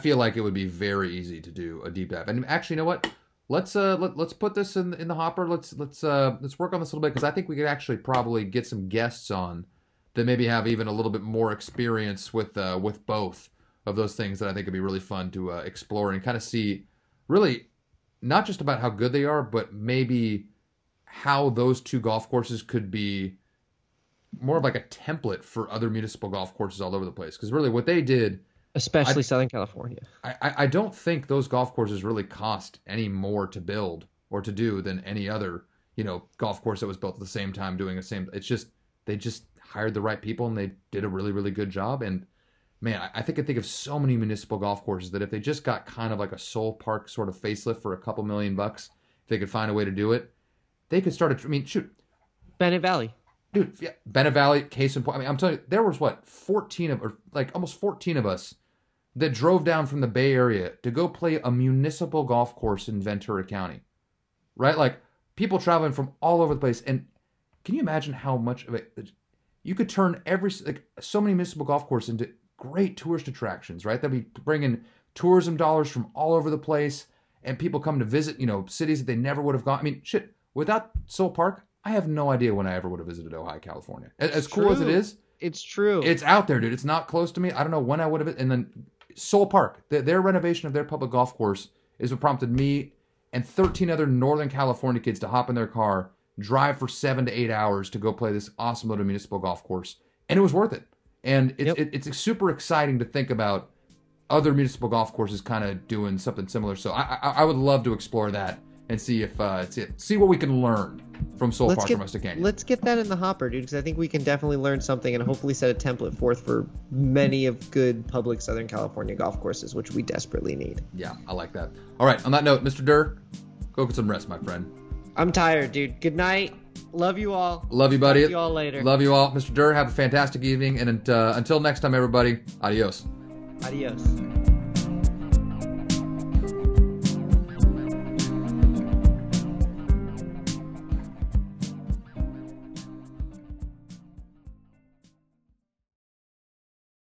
feel like it would be very easy to do a deep dive. And actually, you know what? Let's put this in the hopper. Let's work on this a little bit because I think we could actually probably get some guests on that maybe have even a little bit more experience with both of those things that I think would be really fun to explore and kind of see really. Not just about how good they are, but maybe how those two golf courses could be more of like a template for other municipal golf courses all over the place. Because really what they did... Especially Southern California. I don't think those golf courses really cost any more to build or to do than any other, golf course that was built at the same time doing the same... It's just, they just hired the right people and they did a really, really good job. And man, I think of so many municipal golf courses that if they just got kind of like a Soul Park sort of facelift for a couple $1,000,000, if they could find a way to do it, they could start Bennett Valley. Dude, yeah, Bennett Valley, case in point. I mean, I'm telling you, there was almost 14 of us that drove down from the Bay Area to go play a municipal golf course in Ventura County, right? Like, people traveling from all over the place. And can you imagine how much of it, you could turn so many municipal golf courses into great tourist attractions, right? They'll be bringing tourism dollars from all over the place, and people come to visit, cities that they never would have gone. I mean, shit, without Soul Park, I have no idea when I ever would have visited Ojai, California. As cool as it is. It's true. It's out there, dude. It's not close to me. I don't know when I would have. And then Soul Park, their renovation of their public golf course is what prompted me and 13 other Northern California kids to hop in their car, drive for 7 to 8 hours to go play this awesome little municipal golf course. And it was worth it. And it's super exciting to think about other municipal golf courses kind of doing something similar. So I would love to explore that and see if see what we can learn from Soul Park and Rustic Canyon. Let's get that in the hopper, dude, because I think we can definitely learn something and hopefully set a template forth for many of good public Southern California golf courses, which we desperately need. Yeah, I like that. All right, on that note, Mr. Durr, go get some rest, my friend. I'm tired, dude. Good night. Love you all. Love you, buddy. Talk to you all later. Love you all. Mr. Durr, have a fantastic evening. And until next time, everybody, adios. Adios.